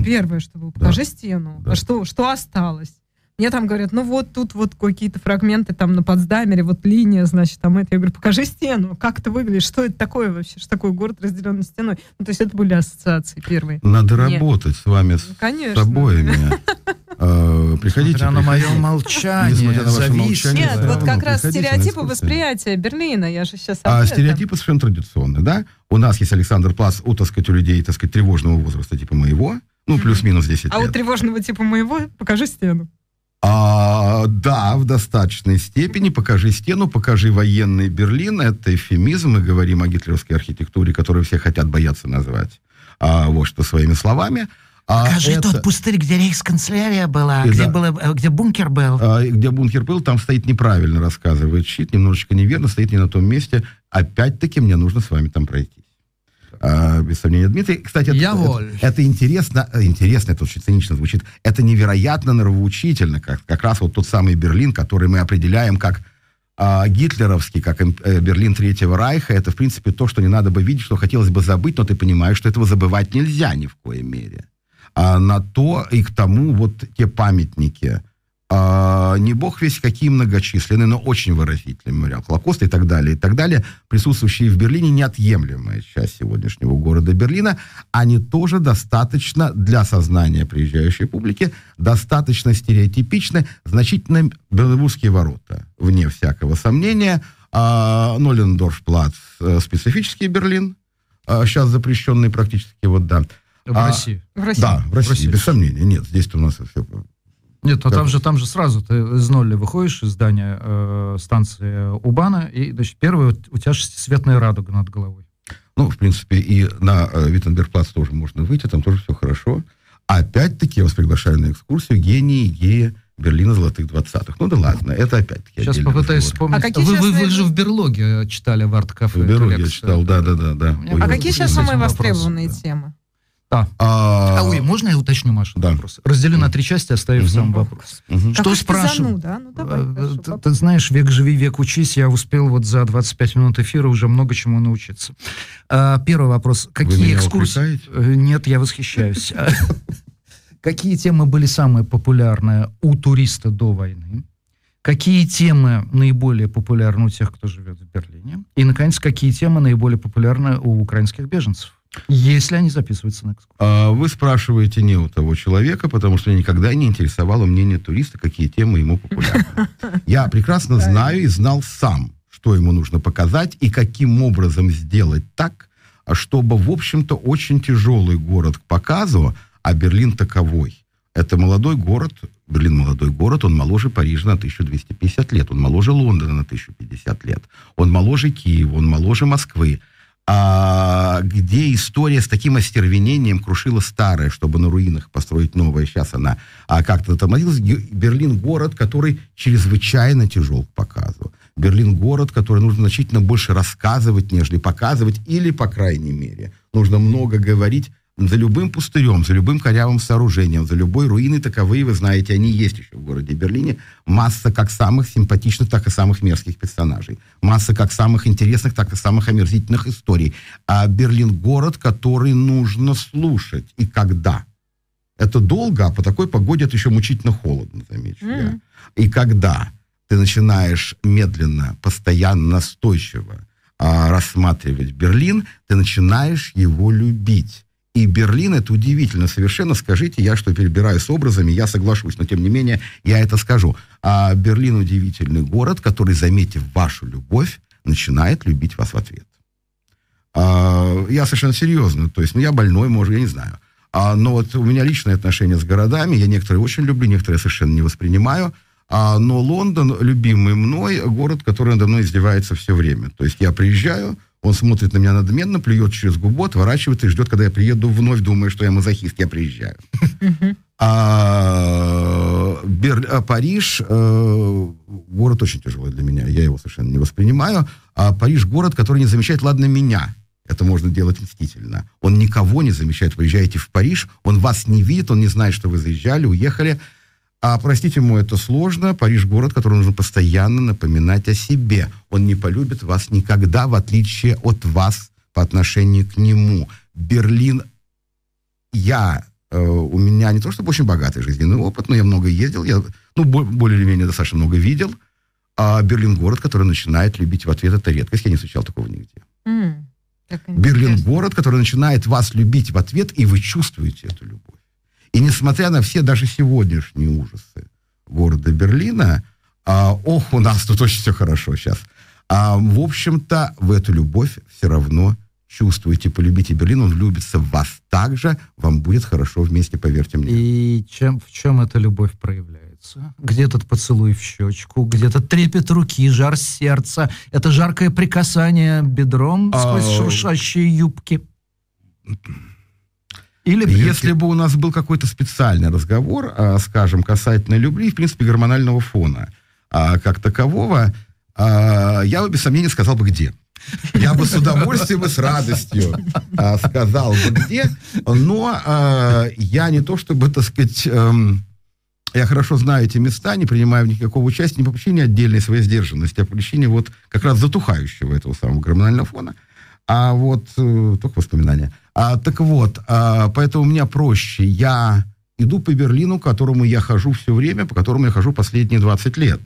Первое, что было, покажи стену. Да. А что осталось? Мне там говорят, ну вот тут вот какие-то фрагменты там на Потсдамере, вот линия, значит, там это. Я говорю, покажи стену, как это выглядит, что это такое вообще, что такой город разделенный стеной. Ну, то есть это были ассоциации первые. Надо работать с вами, с обоими. Приходите. Несмотря на мое молчание. Нет, вот как раз стереотипы восприятия Берлина, я же сейчас... А стереотипы совершенно традиционные, да? У нас есть Александр Плац, у людей, тревожного возраста типа моего, ну, плюс-минус 10 лет. А у тревожного типа моего покажи стену. Да, в достаточной степени. Покажи стену, покажи военный Берлин. Это эвфемизм. Мы говорим о гитлеровской архитектуре, которую все хотят бояться назвать. Вот что своими словами. Покажи тот пустырь, где рейхсканцелярия была, где бункер был. Где бункер был, там стоит неправильно, рассказывает Щит, немножечко неверно, стоит не на том месте. Опять-таки мне нужно с вами там пройтись. Без сомнения, Дмитрий. Кстати, это интересно, это очень цинично звучит. Это невероятно нравоучительно, как раз вот тот самый Берлин, который мы определяем как гитлеровский, как Берлин Третьего Райха. Это, в принципе, то, что не надо бы видеть, что хотелось бы забыть, но ты понимаешь, что этого забывать нельзя ни в коей мере. На то и к тому вот те памятники, не бог весь какие многочисленные, но очень выразительные мемориал Холокоста и так далее, присутствующие в Берлине, неотъемлемая часть сегодняшнего города Берлина, они тоже достаточно для сознания приезжающей публики, достаточно стереотипичны, значительно Бранденбургские ворота, вне всякого сомнения, Ноллендорфплац, специфический Берлин, сейчас запрещенный практически, в России. В России. Да, в России, без сомнения. Нет, здесь-то у нас все... Нет, а там же сразу ты из Нолли выходишь из здания станции Убана, и, значит, первое, у тебя шестицветная радуга над головой. Ну, в принципе, и на Виттенбергплац тоже можно выйти, там тоже все хорошо. Опять-таки, я вас приглашаю на экскурсию «Гении и геи Берлина золотых 20-х». Ну да ладно, это опять-таки сейчас попытаюсь вспомнить. Вы же в Берлоге читали в арт-кафе. В Берлоге я читал, да. А какие сейчас самые востребованные темы? Можно я уточню, Маша? Да. Разделю на три части, оставив сам вопрос. Что спрашиваю? Ты знаешь, век живи, век учись. Я успел вот за 25 минут эфира уже много чему научиться. Первый вопрос. Какие экскурсии? Нет, я восхищаюсь. Какие темы были самые популярные у туриста до войны? Какие темы наиболее популярны у тех, кто живет в Берлине? И, наконец, какие темы наиболее популярны у украинских беженцев? Если они записываются на экскурсию. Вы спрашиваете не у того человека, потому что никогда не интересовало мнение туриста, какие темы ему популярны. Я прекрасно знаю и знал сам, что ему нужно показать и каким образом сделать так, чтобы, в общем-то, очень тяжелый город к показу, а Берлин таковой. Это молодой город, Берлин молодой город, он моложе Парижа на 1250 лет, он моложе Лондона на 1050 лет, он моложе Киева, он моложе Москвы. Где история с таким остервенением крушила старое, чтобы на руинах построить новое. Сейчас она как-то тормозилась. Берлин город, который чрезвычайно тяжел к показу. Берлин город, который нужно значительно больше рассказывать, нежели показывать. Или, по крайней мере, нужно много говорить за любым пустырем, за любым корявым сооружением, за любой руиной. Таковые, вы знаете, они есть еще в городе Берлине. Масса как самых симпатичных, так и самых мерзких персонажей. Масса как самых интересных, так и самых омерзительных историй. А Берлин город, который нужно слушать. И когда? Это долго, а по такой погоде это еще мучительно холодно, замечу я. И когда ты начинаешь медленно, постоянно, настойчиво рассматривать Берлин, ты начинаешь его любить. И Берлин, это удивительно совершенно, скажите, я что перебираю с образами, я соглашусь, но тем не менее я это скажу. Берлин удивительный город, который, заметив вашу любовь, начинает любить вас в ответ. Я совершенно серьезно, то есть, я больной, может, я не знаю. Но вот у меня личные отношения с городами, я некоторые очень люблю, некоторые совершенно не воспринимаю. Но Лондон, любимый мной, город, который надо мной издевается все время. То есть я приезжаю, он смотрит на меня надменно, плюет через губу, отворачивает и ждет, когда я приеду вновь, думая, что я мазохист, я приезжаю. Париж, город очень тяжелый для меня, я его совершенно не воспринимаю. Париж город, который не замечает, ладно, меня. Это можно делать мстительно. Он никого не замечает. Приезжаете в Париж, он вас не видит, он не знает, что вы заезжали, уехали. Простите, ему это сложно. Париж – город, который нужно постоянно напоминать о себе. Он не полюбит вас никогда, в отличие от вас по отношению к нему. Берлин, я у меня не то чтобы очень богатый жизненный опыт, но я много ездил, я, более или менее достаточно много видел. А Берлин — город, который начинает любить в ответ, это редкость, я не встречал такого нигде. Берлин — город, который начинает вас любить в ответ, и вы чувствуете эту любовь. И несмотря на все даже сегодняшние ужасы города Берлина, у нас тут очень все хорошо сейчас, в общем-то, вы эту любовь все равно чувствуете, полюбите Берлин, он влюбится в вас также, вам будет хорошо вместе, поверьте мне. И в чем эта любовь проявляется? Где-то поцелуй в щечку, где-то трепет руки, жар сердца, это жаркое прикасание бедром сквозь шуршащие юбки. Или если бы у нас был какой-то специальный разговор, скажем, касательно любви, в принципе, гормонального фона как такового, я бы без сомнения сказал бы где. Я бы с удовольствием и с радостью сказал бы где, но я не то чтобы, так сказать, я хорошо знаю эти места, не принимаю никакого участия, не по причине отдельной своей сдержанности, а по причине вот как раз затухающего этого самого гормонального фона. Только воспоминания. Поэтому у меня проще. Я иду по Берлину, к которому я хожу все время, по которому я хожу последние 20 лет.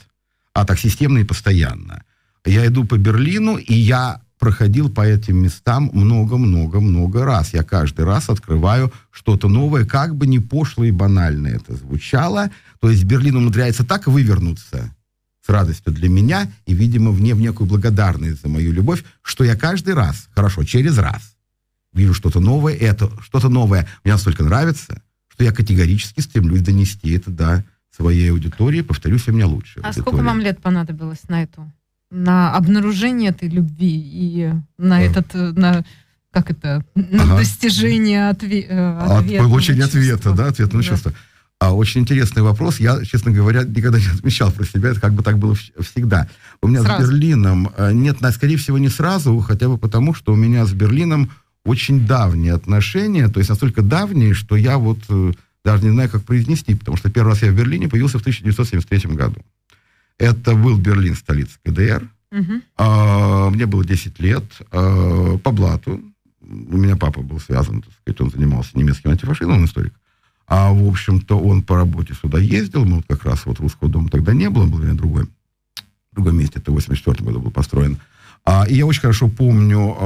Так системно и постоянно. Я иду по Берлину, и я проходил по этим местам много-много-много раз. Я каждый раз открываю что-то новое, как бы не пошло и банально это звучало. То есть Берлин умудряется так вывернуться с радостью для меня и, видимо, в некую благодарность за мою любовь, что я каждый раз, через раз, вижу что-то новое, и это что-то новое мне настолько нравится, что я категорически стремлюсь донести это до своей аудитории. Повторюсь, у меня лучше. А сколько вам лет понадобилось на обнаружение этой любви и достижение ответа? Получение ответа, ответного чувства. Очень интересный вопрос. Я, честно говоря, никогда не отмечал про себя, это как бы так было всегда. У меня сразу с Берлином... Нет, скорее всего, не сразу, хотя бы потому, что у меня с Берлином очень давние отношения, то есть настолько давние, что я даже не знаю, как произнести, потому что первый раз я в Берлине появился в 1973 году. Это был Берлин, столица ГДР. Мне было 10 лет. По блату. У меня папа был связан, так сказать, он занимался немецким антифашизмом, он историк. В общем-то, он по работе сюда ездил. Мы как раз русского дома тогда не было, он был на другом месте. Это в 1984 году был построен. И я очень хорошо помню,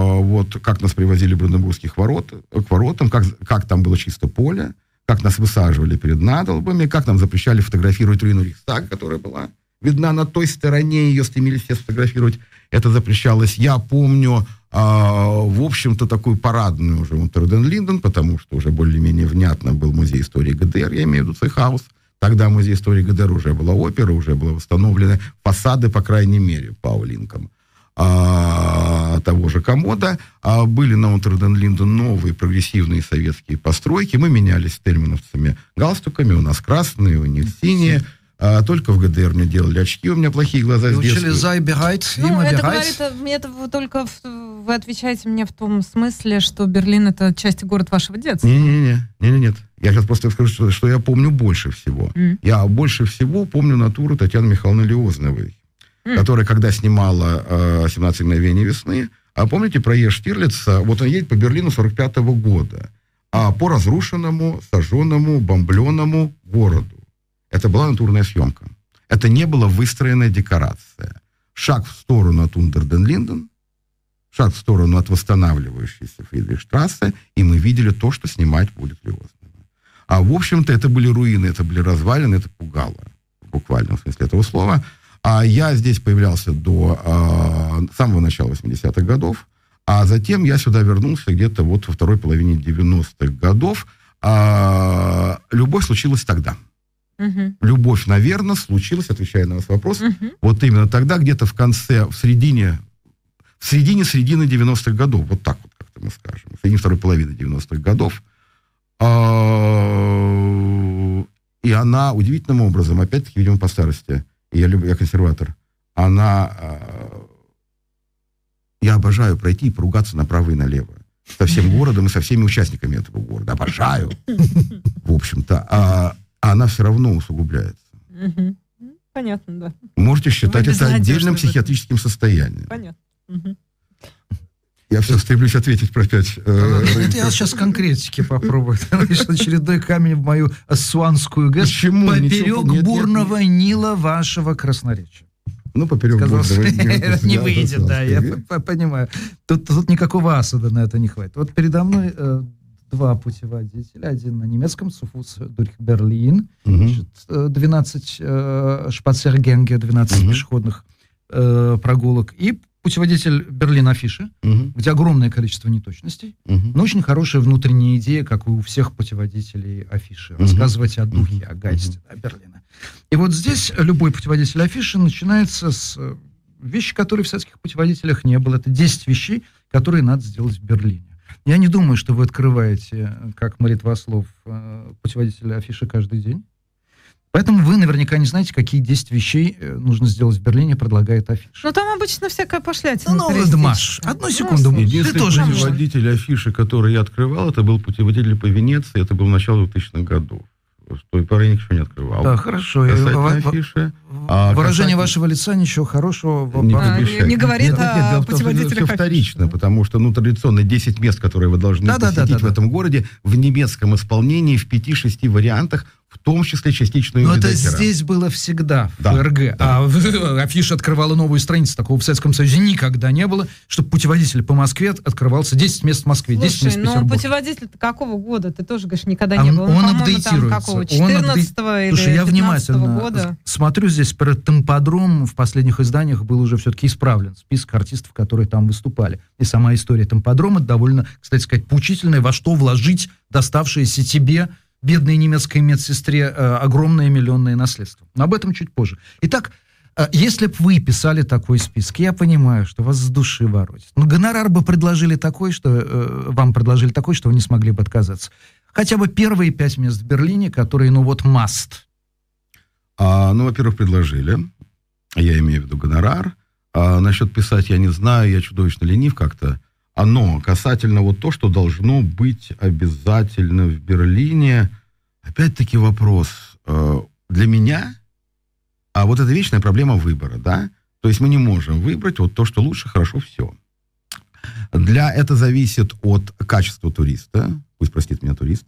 как нас привозили в Бранденбургских к воротам, как там было чисто поле, как нас высаживали перед надолбами, как нам запрещали фотографировать руину Рейхстага, которая была видна на той стороне, ее стремились все сфотографировать. Это запрещалось. Я помню, в общем-то, такую парадную уже Унтерден-Линден, потому что уже более-менее внятно был музей истории ГДР, я имею в виду Цейхаус. Тогда музей истории ГДР уже была опера, уже были восстановлены фасады, по крайней мере, Паулинком того же комода. Были на Унтерден-Линден новые прогрессивные советские постройки. Мы менялись с тельмановцами галстуками. У нас красные, у них синие. Только в ГДР мне делали очки, у меня плохие глаза с детства. Вы отвечаете мне в том смысле, что Берлин — это часть город вашего детства. Нет. Я сейчас просто скажу, что я помню больше всего. Я больше всего помню натуру Татьяны Михайловны Леозновой, которая, когда снимала «17 мгновений весны», помните проезд Штирлица, он едет по Берлину 45-го года, по разрушенному, сожженному, бомбленному городу. Это была натурная съемка. Это не была выстроенная декорация. Шаг в сторону от Унтерден-Линден, шаг в сторону от восстанавливающейся Фридрихштрассе, и мы видели то, что снимать будет Леознова. В общем-то, это были руины, это были развалины, это пугало, в буквальном смысле этого слова. Я здесь появлялся до самого начала 80-х годов, а затем я сюда вернулся где-то во второй половине 90-х годов. Любовь случилась тогда. Любовь, наверное, случилась, отвечая на ваш вопрос, именно тогда, где-то в середине середины 90-х годов, как-то мы скажем, в середине второй половины 90-х годов. И она удивительным образом, опять-таки, видимо, по старости, я консерватор, я обожаю пройти и поругаться направо и налево. Со всем городом и со всеми участниками этого города. Обожаю! В общем-то, она все равно усугубляется. Понятно, да. Можете считать это отдельным психиатрическим состоянием. Понятно. Я все стремлюсь ответить про 5. Это я сейчас конкретики попробую. Значит, очередной камень в мою ассуанскую ГЭС. Почему? Поперек бурного Нила вашего красноречия. Ну, поперек бурного Нила. Не выйдет, да, я понимаю. Тут никакого асада на это не хватит. Вот передо мной два путеводителя. Один на немецком, Суфус, Дурих, Берлин. 12 шпацергенге, 12 пешеходных прогулок. И путеводитель Берлин-Афиши, где огромное количество неточностей, но очень хорошая внутренняя идея, как и у всех путеводителей Афиши. Рассказывать о духе, о гайсте Берлина. И вот здесь любой путеводитель Афиши начинается с вещи, которые в советских путеводителях не было. Это 10 вещей, которые надо сделать в Берлине. Я не думаю, что вы открываете, как молитвослов, путеводитель Афиши каждый день. Поэтому вы наверняка не знаете, какие 10 вещей нужно сделать в Берлине, предлагает афиша. Но там обычно всякая пошлятина. Ну, Маш, одну секунду. Единственный путеводитель афиши, который я открывал, это был путеводитель по Венеции, это был начало 2000-х годов. С той поры никто не открывал. Да, хорошо. Выражение вашего лица ничего хорошего не говорит о путеводителях. Это вторично, потому что традиционно 10 мест, которые вы должны посетить в этом городе, в немецком исполнении в 5-6 вариантах, в том числе частичную редактора. Но это здесь было всегда, в ФРГ. Да. А афиша открывала новую страницу. Такого в Советском Союзе никогда не было, чтобы путеводитель по Москве открывался 10 мест в Москве, 10 мест в Петербурге. Слушай, но путеводитель-то какого года? Ты тоже говоришь, никогда не было. Он апдейтируется. 14-го или 15-го года. Я внимательно смотрю здесь, про Тамподром в последних изданиях был уже все-таки исправлен список артистов, которые там выступали. И сама история Тамподрома довольно, кстати сказать, поучительная, во что вложить доставшееся тебе, бедной немецкой медсестре, огромное миллионное наследство. Но об этом чуть позже. Итак, если бы вы писали такой список, я понимаю, что вас с души воротит. Но гонорар бы предложили такой, что вам предложили такой, что вы не смогли бы отказаться. Хотя бы первые 5 мест в Берлине, которые, must. Во-первых, предложили. Я имею в виду гонорар. Насчет писать я не знаю, я чудовищно ленив как-то. Но касательно то, что должно быть обязательно в Берлине, опять-таки вопрос. Для меня, это вечная проблема выбора, да? То есть мы не можем выбрать то, что лучше, хорошо, все. Это зависит от качества туриста, пусть простит меня турист,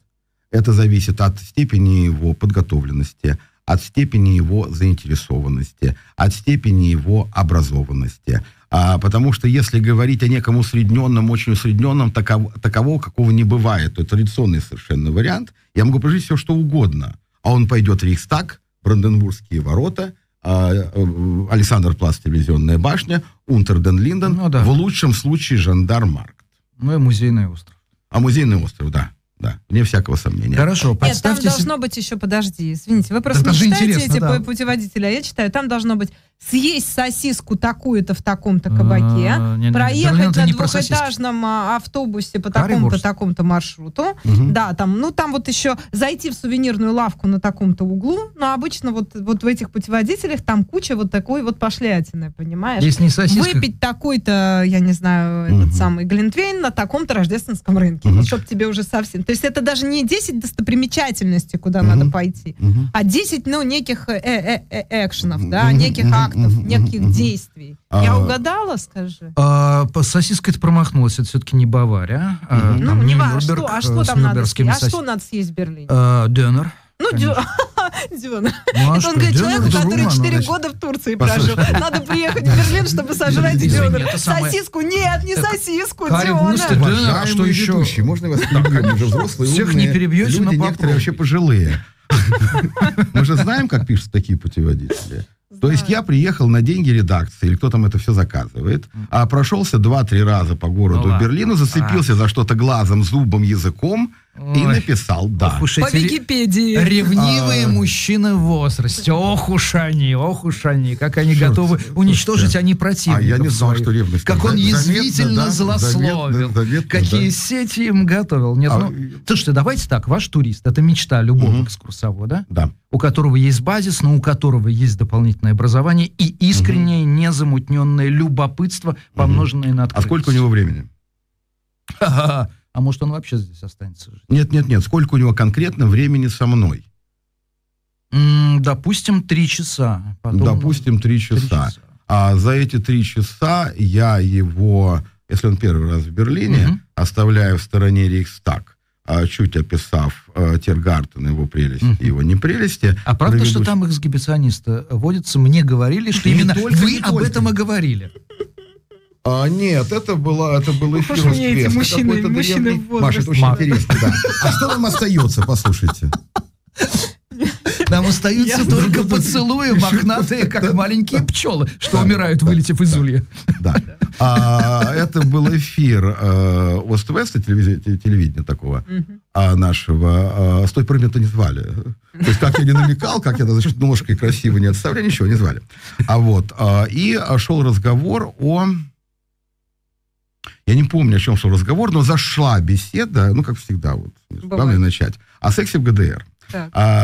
это зависит от степени его подготовленности, от степени его заинтересованности, от степени его образованности. Потому что если говорить о неком усредненном, очень усредненном, такового, какого не бывает, то традиционный совершенно вариант, я могу прожить все, что угодно. А он пойдет в Рейхстаг, Бранденбургские ворота, Александерплац, телевизионная башня, Унтерден-Линден, в лучшем случае Жандармаркт. И музейный остров. Музейный остров, да. Да, вне всякого сомнения. Хорошо, подставьте... Нет, там должно быть еще, подожди, извините, вы просто не читаете эти путеводители, а я читаю, там должно быть съесть сосиску такую-то в таком-то кабаке, проехать на двухэтажном автобусе по такому-то, такому-то маршруту, да, там, там еще зайти в сувенирную лавку на таком-то углу, но обычно в этих путеводителях там куча такой пошлятины, понимаешь? Здесь не сосиска. Выпить такой-то, я не знаю, этот самый глинтвейн на таком-то рождественском рынке, чтобы тебе уже совсем... То есть это даже не 10 достопримечательностей, куда надо пойти, а 10, неких экшенов, неких актов, неких действий. Я угадала, скажи? Сосиска-то промахнулась, это все-таки не Бавария. Не важно, а что там надо съесть? А что надо съесть в Берлине? Дёнер. Дёнер. Это он говорит человеку, который 4 года в Турции прожил. Надо приехать в Берлин, чтобы сожрать дёнер. Сосиску? Нет, не сосиску, дёнер. А что еще? Можно вас перебью? Уже взрослые, умные люди, некоторые вообще пожилые. Мы же знаем, как пишут такие путеводители. То есть я приехал на деньги редакции, или кто там это все заказывает, прошелся 2-3 раза по городу Берлину, зацепился за что-то глазом, зубом, языком, и написал «да». По Википедии. Ревнивые мужчины в возрасте. Ох уж они. Как они готовы уничтожить, они противников. Я не знал, что ревность. Как он язвительно злословил. Какие сети им готовил. Слушайте, давайте так. Ваш турист — это мечта любого экскурсовода, у которого есть базис, но у которого есть дополнительное образование и искреннее, незамутненное любопытство, помноженное на открытость. А сколько у него времени? А может, он вообще здесь останется жить? Нет. Сколько у него конкретно времени со мной? Допустим, 3 часа. Допустим, 3 часа. За эти 3 часа я его если он первый раз в Берлине, оставляя в стороне Рейхстаг, чуть описав Тиргартен, его прелести, его непрелести. А правда, что там эксгибиционисты водятся? Мне говорили, что именно вы об этом и говорили. Нет, это был эфир «Успех». Маша, это очень интересно, да. А что нам остается, послушайте? Нам остаются только поцелуи, мохнатые, как маленькие пчелы, что умирают, вылетев из улья. Да. Это был эфир Ост-Веста, телевидения такого нашего. С той поры меня-то не звали. То есть, как я не намекал, как я, значит, ножкой красиво не отставляю, ничего не звали. И шел разговор о... Я не помню, о чем шел разговор, но зашла беседа, как всегда, главное начать, о сексе в ГДР.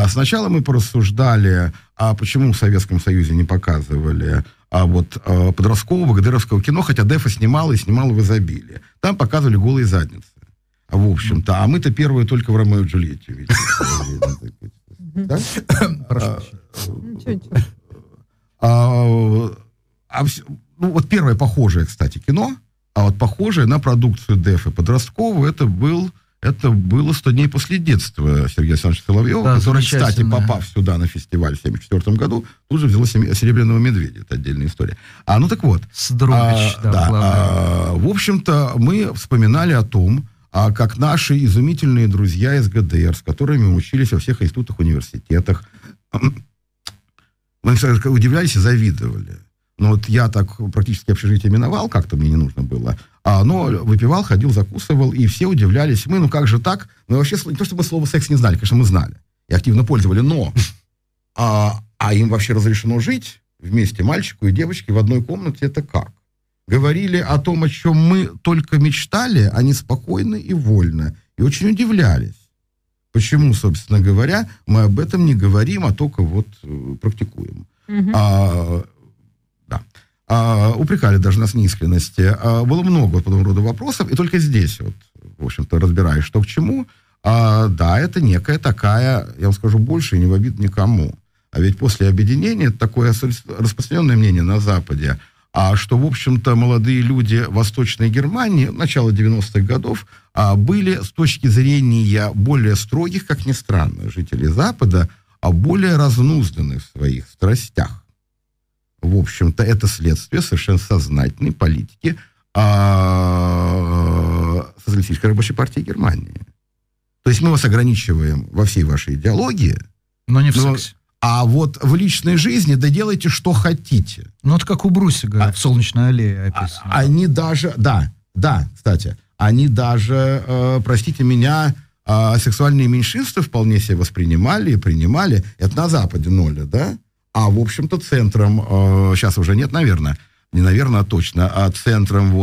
Сначала мы порассуждали, почему в Советском Союзе не показывали подросткового ГДРовского кино, хотя Дефа снимала и снимала в изобилии. Там показывали голые задницы. В общем-то, а мы-то первые только в «Ромео и Джульетте» видели. Первое похожее, кстати, кино, похожее на продукцию Дефы подростковую, это было «100 дней после детства» Сергея Александровича Соловьева, да, который, кстати, попав сюда на фестиваль в 1974 году, тут же взяла «Серебряного медведя». Это отдельная история. Сдрович, в общем-то, мы вспоминали о том, как наши изумительные друзья из ГДР, с которыми мы учились во всех институтах, университетах, мы удивлялись и завидовали. Но я так практически общежитие миновал, как-то мне не нужно было. Но выпивал, ходил, закусывал, и все удивлялись. Мы, как же так? Вообще, не то чтобы слово секс не знали, конечно, мы знали. И активно пользовали, но... им вообще разрешено жить вместе, мальчику и девочке, в одной комнате, это как? Говорили о том, о чем мы только мечтали, они спокойно и вольно. И очень удивлялись. Почему, собственно говоря, мы об этом не говорим, а только практикуем. Упрекали даже нас в неискренности. Было много подобного рода вопросов, и только здесь, в общем-то, разбираясь, что к чему, это некая такая, я вам скажу, больше и не в обид никому. А ведь после объединения, это такое распространенное мнение на Западе, что, в общем-то, молодые люди Восточной Германии начала 90-х годов были, с точки зрения более строгих, как ни странно, жителей Запада, более разнузданны в своих страстях. В общем-то, это следствие совершенно сознательной политики социалистической рабочей партии Германии. То есть мы вас ограничиваем во всей вашей идеологии. Но не в сексе. А в личной жизни делайте, что хотите. Это как у Брусика в «Солнечной аллее» описано. Они даже, кстати, они даже, простите меня, сексуальные меньшинства вполне себе воспринимали и принимали. Это на Западе ноля, да? В общем-то, центром, сейчас уже нет, наверное, не наверное, а точно, центром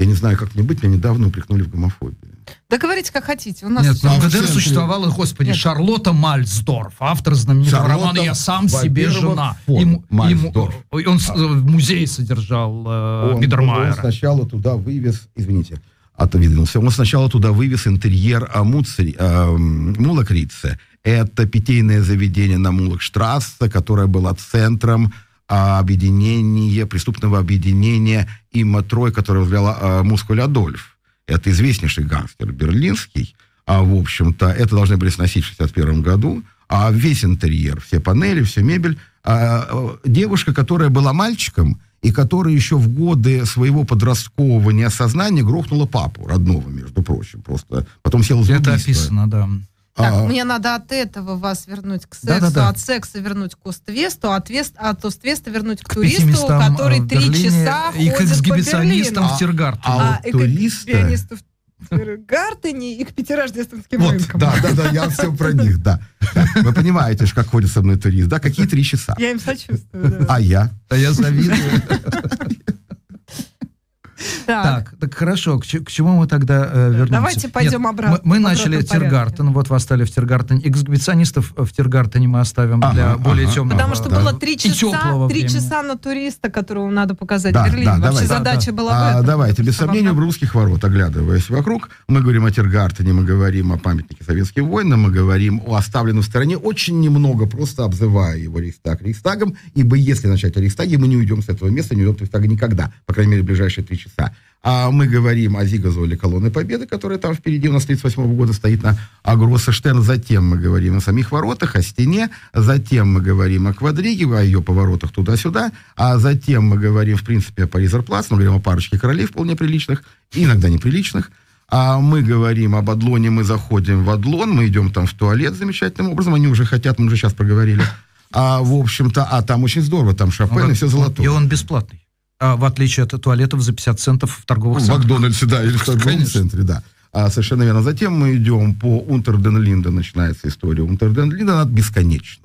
я не знаю, как мне быть, меня недавно упрекнули в гомофобии. Да говорите, как хотите. У нас ГДР существовала, господи, Шарлотта Мальцдорф, автор знаменитого романа «Я сам себе жена». Он в музее содержал Бидермайера. Он сначала туда вывез, извините, отодвинулся. Он сначала туда вывез интерьер Мулакрице. Это питейное заведение на Мулакштрассе, которое было центром преступного объединения «Имма-Трой», которое возглавлял Мускуль Адольф. Это известнейший гангстер берлинский. В общем-то, это должны были сносить в 1961 году. Весь интерьер, все панели, всю мебель. Девушка, которая была мальчиком, и которая еще в годы своего подросткового неосознания грохнула папу родного, между прочим, просто потом села за убийство. Это описано, да. Мне надо от этого вас вернуть к сексу, от секса вернуть к Ост-Весту, от Ост-Веста вернуть к туристу, который 3 часа ходит по Берлину. И к эксгибиционистам в Тиргартене. И к эксгибиционистам в Тиргартене, и к 5 рождественским рынкам. Я все про них, да. Вы понимаете, как ходит со мной турист, да? Какие 3 часа? Я им сочувствую, да. А я завидую. Так, хорошо, к чему мы тогда вернемся? Давайте пойдем обратно. Мы начали Тиргартен, вот вас стали в Тиргартен. Эксгибиционистов в Тиргартене мы оставим для более темного. Потому что было 3 часа на туриста, которого надо показать Берлин. Вообще задача была в этом. Давайте, без сомнения, в русских ворот, оглядываясь вокруг, мы говорим о Тиргартене, мы говорим о памятнике советским воинам, мы говорим о оставленном в стороне, очень немного, просто обзывая его Рейхстагом, ибо если начать о Рейхстаге, мы не уйдем с этого места, не уйдем от Рейхстага никогда, по крайней мере, в ближайшие 3 часа. А мы говорим о Зигазоле колонны Победы, которая там впереди у нас 1938 года стоит на Агроссоштерн. Затем мы говорим о самих воротах, о стене. Затем мы говорим о Квадриге, о ее поворотах туда-сюда. А затем мы говорим, в принципе, о Паризерплац. Мы говорим о парочке королей вполне приличных, иногда неприличных. А мы говорим об Адлоне, мы заходим в Адлон, мы идем там в туалет замечательным образом. Они уже хотят, мы уже сейчас проговорили. А, в общем-то, там очень здорово, там Шопен и все золотое. И он бесплатный. В отличие от туалетов за 50 центов в торговых центрах. В Макдональдсе, да, или в торговом центре, да. Совершенно верно. Затем мы идем по Унтерден-Линде, начинается история Унтерден-Линде, она бесконечна,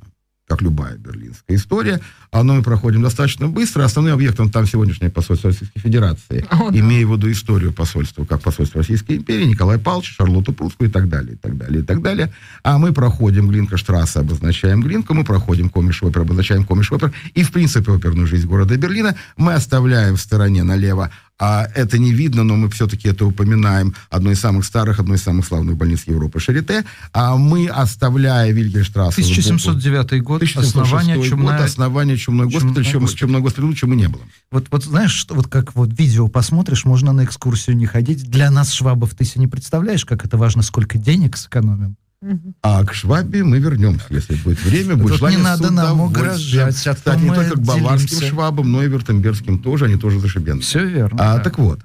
как любая берлинская история. Но мы проходим достаточно быстро. Основным объектом там сегодняшнее посольство Российской Федерации, имея в виду историю посольства, как посольство Российской империи, Николай Павлович, Шарлотту Прусскую и так далее, и так далее, и так далее. А мы проходим Глинка-штрассе, обозначаем Глинку, мы проходим Комиш-Опер, обозначаем Комиш-Опер, и, в принципе, оперную жизнь города Берлина мы оставляем в стороне налево. А это не видно, но мы все-таки это упоминаем. Одно из самых старых, одно из самых славных больниц Европы, Шарите. А мы, оставляя Вильгельмштрассе... 1709 год, основание Чумной госпиталь, Чумной госпиталь, чему не было. Вот знаешь, что, вот как вот видео посмотришь, можно на экскурсию не ходить. Для нас, швабов, ты себе не представляешь, как это важно, сколько денег сэкономим. А к Швабе мы вернемся, если будет время, будет желание. Не надо нам угрожать. Кстати, не только к баварским швабам, но и вертембергским тоже, они тоже зашибены. Все верно. Так вот.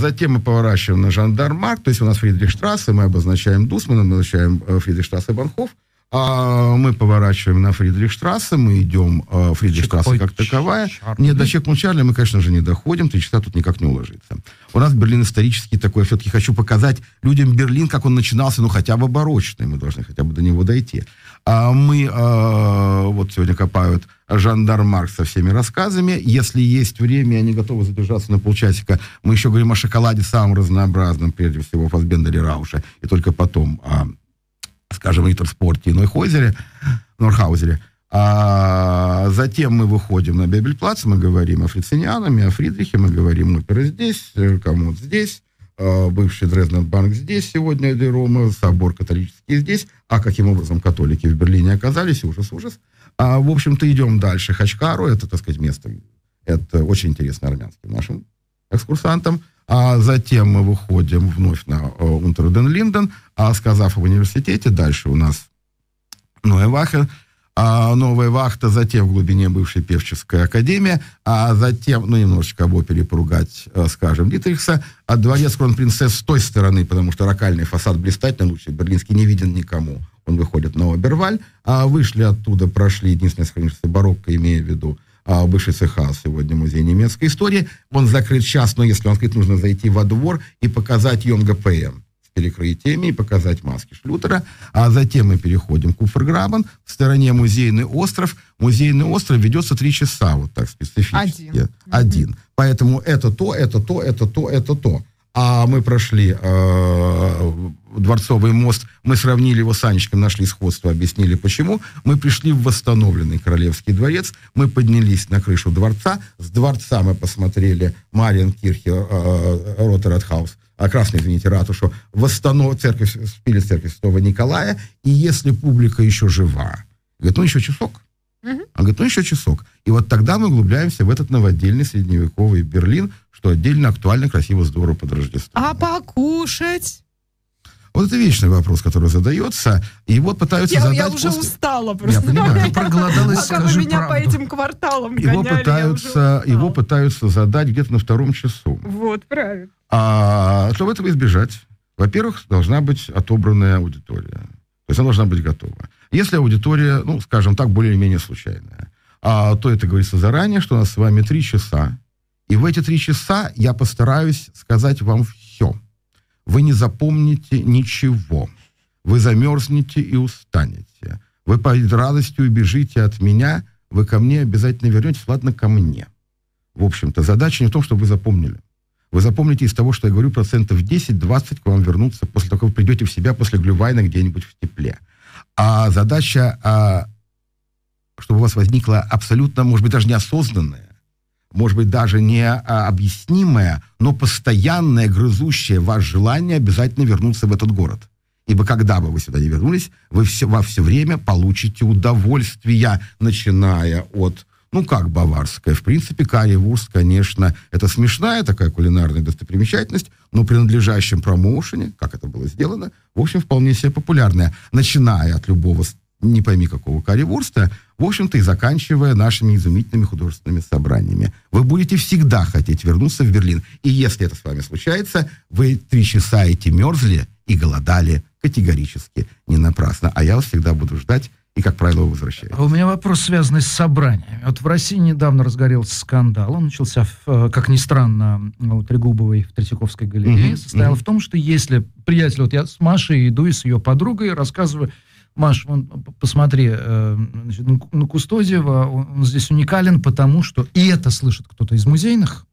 Затем мы поворачиваем на Жандармарк, то есть у нас Фридрихштрассе, мы обозначаем Дус, мы обозначаем Фридрихштрассе Банхоф. Мы поворачиваем на Фридрихштрассе, мы идем Фридрихштрассе как таковая. Нет, до Чекмунчарля мы, конечно же, не доходим, 3 часа тут никак не уложится. У нас Берлин исторический такой, все-таки хочу показать людям Берлин, как он начинался, ну, хотя бы оборочный, мы должны хотя бы до него дойти. Вот сегодня копают Жандармарк со всеми рассказами. Если есть время, они готовы задержаться на полчасика. Мы еще говорим о шоколаде самом разнообразном, прежде всего, Фассбендере, Рауша, и только потом скажем, Риттерспорте и Норхаузере. Затем мы выходим на Бебельплац, мы говорим о Фрицинианами, о Фридрихе, мы говорим опера здесь, комод здесь, бывший Дрезденбанк здесь, сегодня Дерома, собор католический здесь, каким образом католики в Берлине оказались, ужас-ужас. В общем-то, идем дальше. Хачкару, это, так сказать, место, это очень интересно армянским нашим экскурсантам. Затем мы выходим вновь на Унтерден-Линден, сказав об университете. Дальше у нас Новая Вахта, затем в глубине бывшей певческая академия, затем, немножечко об опере поругать, скажем, Дитрихса, дворец Кронпринцесс с той стороны, потому что рокальный фасад блистательный, лучший берлинский, не виден никому. Он выходит на Оберваль, вышли оттуда, прошли единственное сохранившееся барокко, имея в виду бывший цеха, сегодня музей немецкой истории. Он закрыт сейчас, но если он открыт, нужно зайти во двор и показать Йонга ПМ с перекрытиями, и показать маски Шлютера. Затем мы переходим к Уферграбен. В стороне музейный остров. Музейный остров ведется 3 часа, вот так специфически. Один. Поэтому это то. Мы прошли Дворцовый мост, мы сравнили его с Анечком, нашли сходство, объяснили почему. Мы пришли в восстановленный Королевский дворец, мы поднялись на крышу дворца, с дворца мы посмотрели Марьенкирхе, Ротератхаус, ратушу, церковь, шпиль церкви Святого Николая, и если публика еще жива, говорит, еще часок. Он говорит, еще часок. И вот тогда мы углубляемся в этот новодельный средневековый Берлин, что отдельно актуально, красиво, здорово под Рождество. А покушать? Вот это вечный вопрос, который задается, и вот пытаются задать... Я уже устала просто. Я понимаю. Проголодалась, скажи правду. Меня по этим кварталам гоняли, его пытаются задать где-то на 2-м часу. Вот, правильно. Чтобы этого избежать, во-первых, должна быть отобранная аудитория. То есть она должна быть готова. Если аудитория, скажем так, более-менее случайная, то это говорится заранее, что у нас с вами 3 часа. И в эти 3 часа я постараюсь сказать вам все. Вы не запомните ничего. Вы замерзнете и устанете. Вы по радости убежите от меня. Вы ко мне обязательно вернетесь. Ладно, ко мне. в общем-то, задача не в том, чтобы вы запомнили. Вы запомните из того, что я говорю, процентов 10-20 к вам вернутся после того, как вы придете в себя после глювайна где-нибудь в тепле. А задача, чтобы у вас возникла абсолютно, может быть, даже неосознанная, может быть, даже необъяснимое, но постоянное, грызущее вас желание обязательно вернуться в этот город. Ибо когда бы вы сюда не вернулись, вы все время получите удовольствие, начиная от, ну, как баварская, в принципе, карри-вурст, конечно, это смешная такая кулинарная достопримечательность, но при надлежащем промоушене, как это было сделано, в общем, вполне себе популярная, начиная от любого, не пойми какого карри-вурста, в общем-то, и заканчивая нашими изумительными художественными собраниями. Вы будете всегда хотеть вернуться в Берлин. И если это с вами случается, вы 3 часа эти мерзли и голодали категорически не напрасно. А я вас всегда буду ждать и, как правило, возвращаюсь. У меня вопрос, связанный с собраниями. Вот в России недавно разгорелся скандал. Он начался, как ни странно, у Трегубовой в Третьяковской галерее. Состоял в том, что если приятель... Вот я с Машей иду и с ее подругой рассказываю... Маш, вон, посмотри, значит, на Кустодиева, он здесь уникален, потому что, и это слышит кто-то из музейных,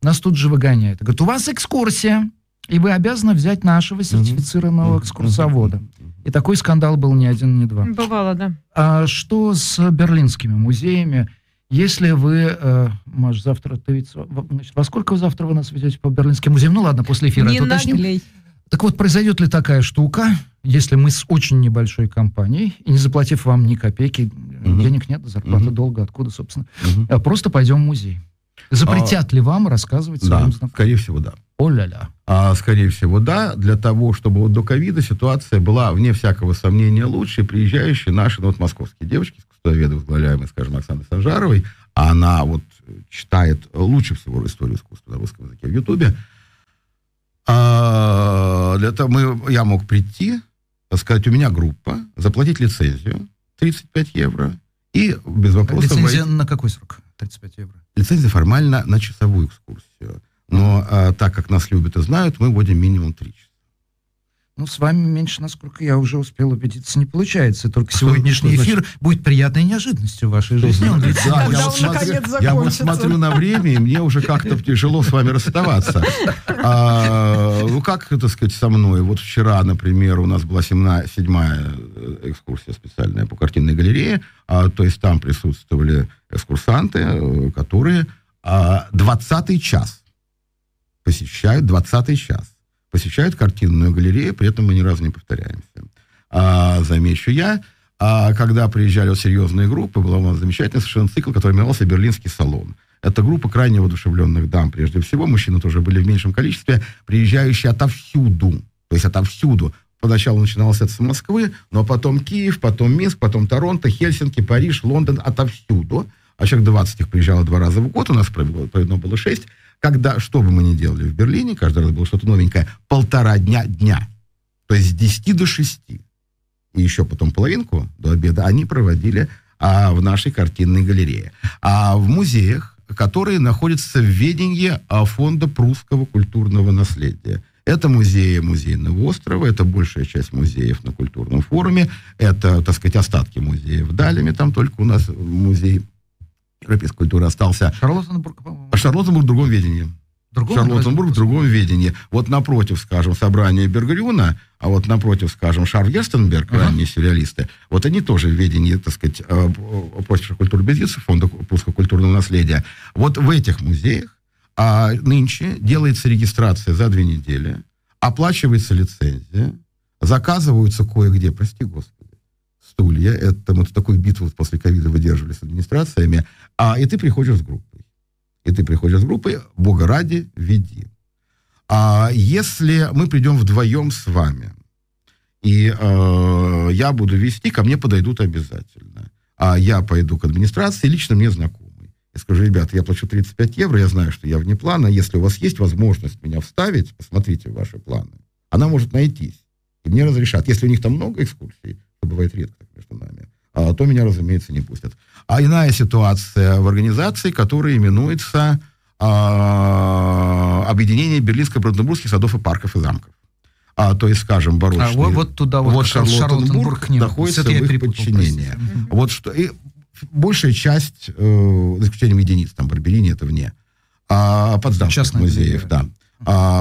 нас тут же выгоняет. Говорит, у вас экскурсия, и вы обязаны взять нашего сертифицированного экскурсовода. И такой скандал был не один, не два. Бывало, да. А что с берлинскими музеями? Если вы, Маш, завтра, ты ведь, значит, во сколько завтра вы нас ведете по берлинским музеям? Ну ладно, после эфира это уточним. Так вот, произойдет ли такая штука, если мы с очень небольшой компанией, и не заплатив вам ни копейки, денег нет, зарплата долго, откуда, собственно, просто пойдем в музей? Запретят ли вам рассказывать своим знакомым? Скорее всего, да. О-ля-ля. Скорее всего, да, для того, чтобы вот до ковида ситуация была, вне всякого сомнения, лучше. Приезжающие наши, ну вот московские девочки, искусствоведы, возглавляемые, скажем, Оксаной Санжаровой, она вот читает лучше всего историю искусства на русском языке в Ютубе. Для того я мог прийти, сказать, у меня группа, заплатить лицензию 35 евро и без вопросов... Лицензия на какой срок? 35 евро. Лицензия формально на часовую экскурсию. Но так как нас любят и знают, мы вводим минимум 3 часа. Ну, с вами меньше, насколько я уже успел убедиться, не получается. Только сегодняшний эфир будет приятной неожиданностью в вашей жизни. Я вот смотрю на время, и мне уже как-то тяжело с вами расставаться. Ну, как, так сказать, со мной? Вот вчера, например, у нас была 7-я экскурсия специальная по картинной галерее. То есть там присутствовали экскурсанты, которые 20-й час посещают, 20-й час. Посещают картинную галерею, при этом мы ни разу не повторяемся. Замечу я, когда приезжали серьезные группы, была у нас замечательный совершенно цикл, который именовался «Берлинский салон». Это группа крайне воодушевленных дам, прежде всего, мужчины тоже были в меньшем количестве, приезжающие отовсюду, то есть отовсюду. Поначалу начиналось это с Москвы, но потом Киев, потом Минск, потом Торонто, Хельсинки, Париж, Лондон, отовсюду. А человек 20 их приезжало 2 раза в год, у нас проведено было 6. Когда, что бы мы ни делали в Берлине, каждый раз было что-то новенькое, 1,5 дня. То есть с 10 до 6. И еще потом половинку до обеда они проводили в нашей картинной галерее. А в музеях, которые находятся в ведении фонда прусского культурного наследия. Это музеи Музейного острова, это большая часть музеев на культурном форуме, это, так сказать, остатки музеев Далями, там только у нас музей... европейской культуры остался. Шарлоттенбург, по-моему. Шарлоттенбург в другом ведении. Шарлоттенбург в другом ведении. Вот напротив, скажем, собрания Бергрюна, а вот напротив, скажем, Шаргерстенберг, ранние сюрреалисты, вот они тоже в ведении, так сказать, прусской культуры бездельцев, фонда прусского культурного наследия. Вот в этих музеях нынче делается регистрация за 2 недели, оплачивается лицензия, заказываются кое-где, прости господи, стулья, это вот такую битву после ковида выдерживали с администрациями, и ты приходишь с группой. И ты приходишь с группой, бога ради, веди. Если мы придем вдвоем с вами, и я буду вести, ко мне подойдут обязательно. А я пойду к администрации, лично мне знакомый. Я скажу, ребята, я плачу 35 евро, я знаю, что я вне плана, если у вас есть возможность меня вставить, посмотрите ваши планы. Она может найтись. И мне разрешат. Если у них там много экскурсий, бывает редко между нами, то меня, разумеется, не пустят. А иная ситуация в организации, которая именуется объединение берлинско-бранденбургских садов и парков и замков. То есть, скажем, барочные... вот туда вот Шарлоттенбург находится в их подчинении. Вот что, и большая часть, за исключением единиц, там, Барберини, это вне Потсдамских музеев. Да.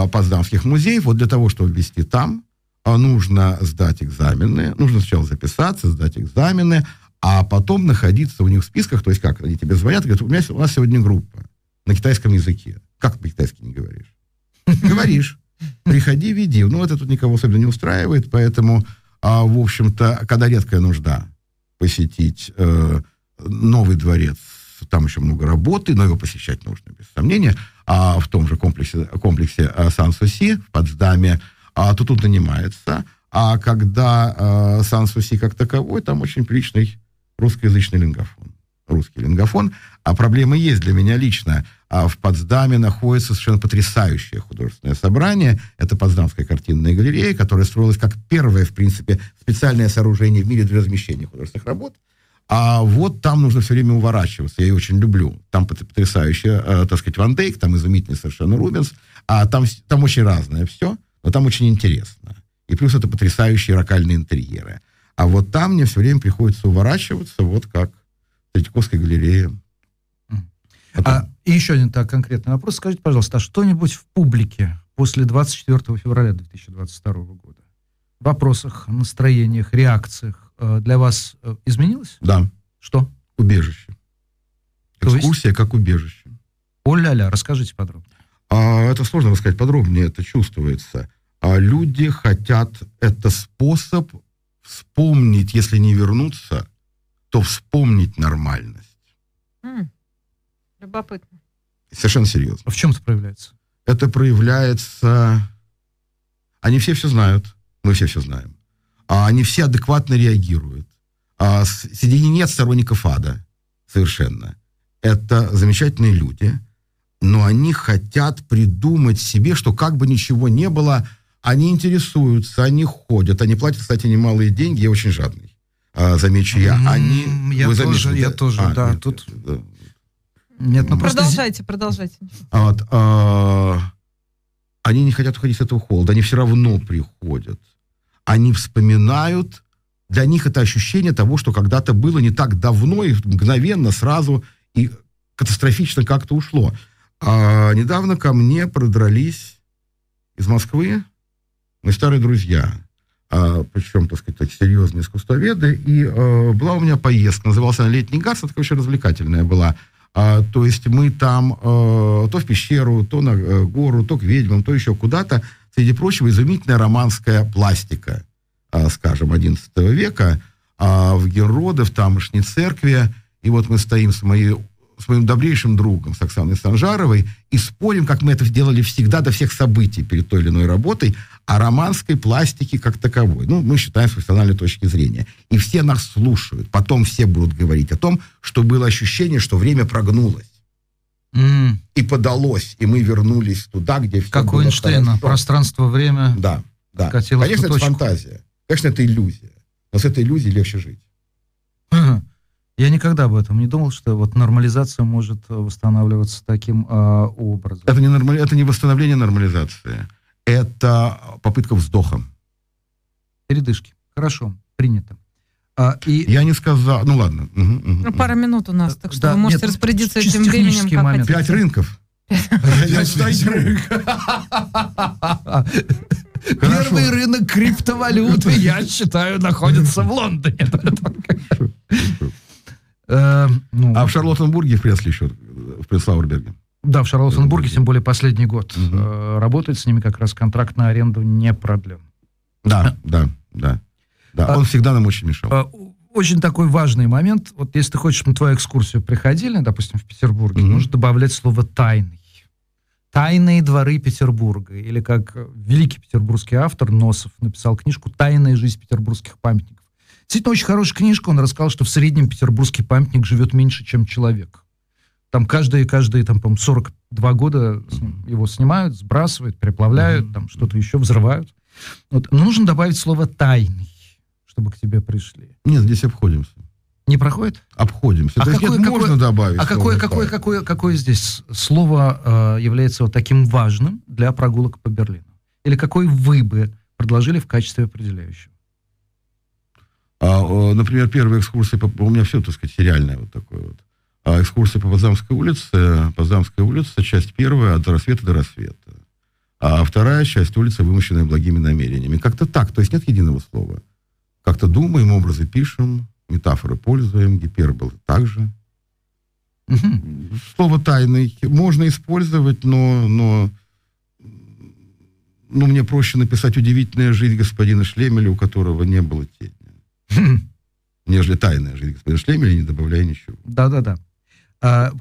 Потсдамских музеев. Вот для того, чтобы ввести там, нужно сдать экзамены. Нужно сначала записаться, сдать экзамены, а потом находиться у них в списках. То есть как? Они тебе звонят и говорят, у нас сегодня группа на китайском языке. Как ты по-китайски не говоришь? Говоришь. Приходи, веди. Ну, это тут никого особенно не устраивает, поэтому, в общем-то, когда редкая нужда посетить новый дворец, там еще много работы, но его посещать нужно, без сомнения, в том же комплексе Сан-Суси, в Потсдаме, то тут нанимается. А когда Сан-Суси как таковой, там очень приличный русскоязычный лингофон. Русский лингофон. А проблема есть для меня лично. В Потсдаме находится совершенно потрясающее художественное собрание. Это Потсдамская картинная галерея, которая строилась как первое, в принципе, специальное сооружение в мире для размещения художественных работ. А вот там нужно все время уворачиваться. Я ее очень люблю. Там потрясающая, так сказать, Ван Дейк, там изумительный совершенно Рубенс. А там очень разное все, но там очень интересно. И плюс это потрясающие рокальные интерьеры. А вот там мне все время приходится уворачиваться, вот как в Третьяковской галерее. И еще один конкретный вопрос. Скажите, пожалуйста, а что-нибудь в публике после 24 февраля 2022 года? В вопросах, настроениях, реакциях для вас изменилось? Да. Что? Убежище. Экскурсия как убежище. О-ля-ля, расскажите подробно. Это сложно рассказать подробнее, это чувствуется. Люди хотят, это способ вспомнить, если не вернуться, то вспомнить нормальность. Любопытно. Совершенно серьезно. А в чем это проявляется? Это проявляется... Они все знают. Мы все знаем. Они все адекватно реагируют. Среди нет сторонников ада. Совершенно. Это замечательные люди. Но они хотят придумать себе, что как бы ничего не было, они интересуются, они ходят. Они платят, кстати, немалые деньги. Я очень жадный. Замечу я. Они... Я тоже. Нет, ну продолжайте. Они не хотят уходить с этого холода, они все равно приходят. Они вспоминают, для них это ощущение того, что когда-то было не так давно, и мгновенно, сразу, и катастрофично как-то ушло. Недавно ко мне продрались из Москвы мои старые друзья, причем, так сказать, серьезные искусствоведы, и была у меня поездка, называлась она «Летний Гарс», такая очень развлекательная была. То есть мы там то в пещеру, то на гору, то к ведьмам, то еще куда-то. Среди прочего, изумительная романская пластика, скажем, XI века, в Генроде, в тамошней церкви. И вот мы стоим с моим добрейшим другом, с Оксаной Санжаровой, и спорим, как мы это делали всегда до всех событий перед той или иной работой, о романской пластике как таковой. Ну, мы считаем с профессиональной точки зрения. И все нас слушают. Потом все будут говорить о том, что было ощущение, что время прогнулось. И подалось. И мы вернулись туда, где все как было. Как у Эйнштейна. Пространство-время. Да. Конечно, это фантазия. Конечно, это иллюзия. Но с этой иллюзией легче жить. Я никогда об этом не думал, что вот нормализация может восстанавливаться таким образом. Это не восстановление нормализации. Это попытка вздоха. Передышки. Хорошо, принято. Я не сказал... Ну, ладно. Пара минут у нас, так что вы можете распорядиться этим временем. Как 5 рынков. 5 рынков. Первый рынок криптовалюты, я считаю, находится в Лондоне. В Шарлоттенбурге, в Пресле еще, в Преслауэрберге. Да, в Шарлоттенбурге, тем более последний год работает с ними, как раз контракт на аренду не продлен. Да. Он всегда нам очень мешал. Очень такой важный момент. Вот если ты хочешь, чтобы на твою экскурсию приходили, допустим, в Петербурге, нужно добавлять слово «тайный». «Тайные дворы Петербурга». Или как великий петербургский автор Носов написал книжку «Тайная жизнь петербургских памятников». Действительно, очень хорошая книжка. Он рассказал, что в среднем петербургский памятник живет меньше, чем человек. Там каждые там, по-моему, 42 года его снимают, сбрасывают, переплавляют, там что-то еще взрывают. Вот. Нужно добавить слово «тайный», чтобы к тебе пришли. Нет, здесь обходимся. Не проходит? Обходимся. А какое здесь слово является вот таким важным для прогулок по Берлину? Или какой вы бы предложили в качестве определяющего? Например, первые экскурсии, у меня все, так сказать, сериальное вот такое вот. экскурсия по Потсдамской улице. Потсдамская улица, часть первая, от рассвета до рассвета. А вторая часть улицы, вымощенная благими намерениями. Как-то так, то есть нет единого слова. Как-то думаем, образы пишем, метафоры пользуем, гиперболы также. Угу. Слово «тайный» можно использовать, но мне проще написать «Удивительная жизнь господина Шлемеля», у которого не было тени, нежели «Тайная жизнь господина Шлемеля», не добавляя ничего. Да-да-да.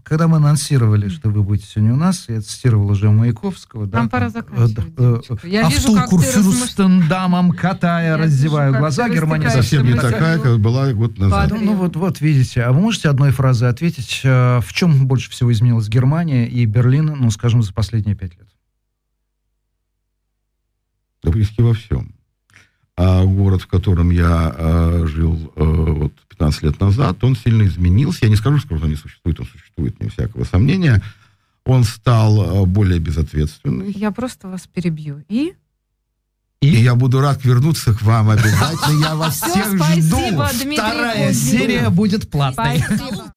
Когда мы анонсировали, что вы будете сегодня у нас, я цитировал уже Маяковского. Нам пора заканчивать. Я вижу, как Курфюрстендамом катая, раздеваю глаза. Германия совсем не такая, как была год назад. Ну вот видите. А вы можете одной фразой ответить, в чем больше всего изменилась Германия и Берлин, ну, скажем, за последние 5 лет? Да близки во всем. А город, в котором я жил вот 15 лет назад, он сильно изменился. Я не скажу, что он не существует, он существует, не всякого сомнения. Он стал более безответственный. Я просто вас перебью. И я буду рад вернуться к вам обязательно. Я вас всех жду. Вторая серия будет платной.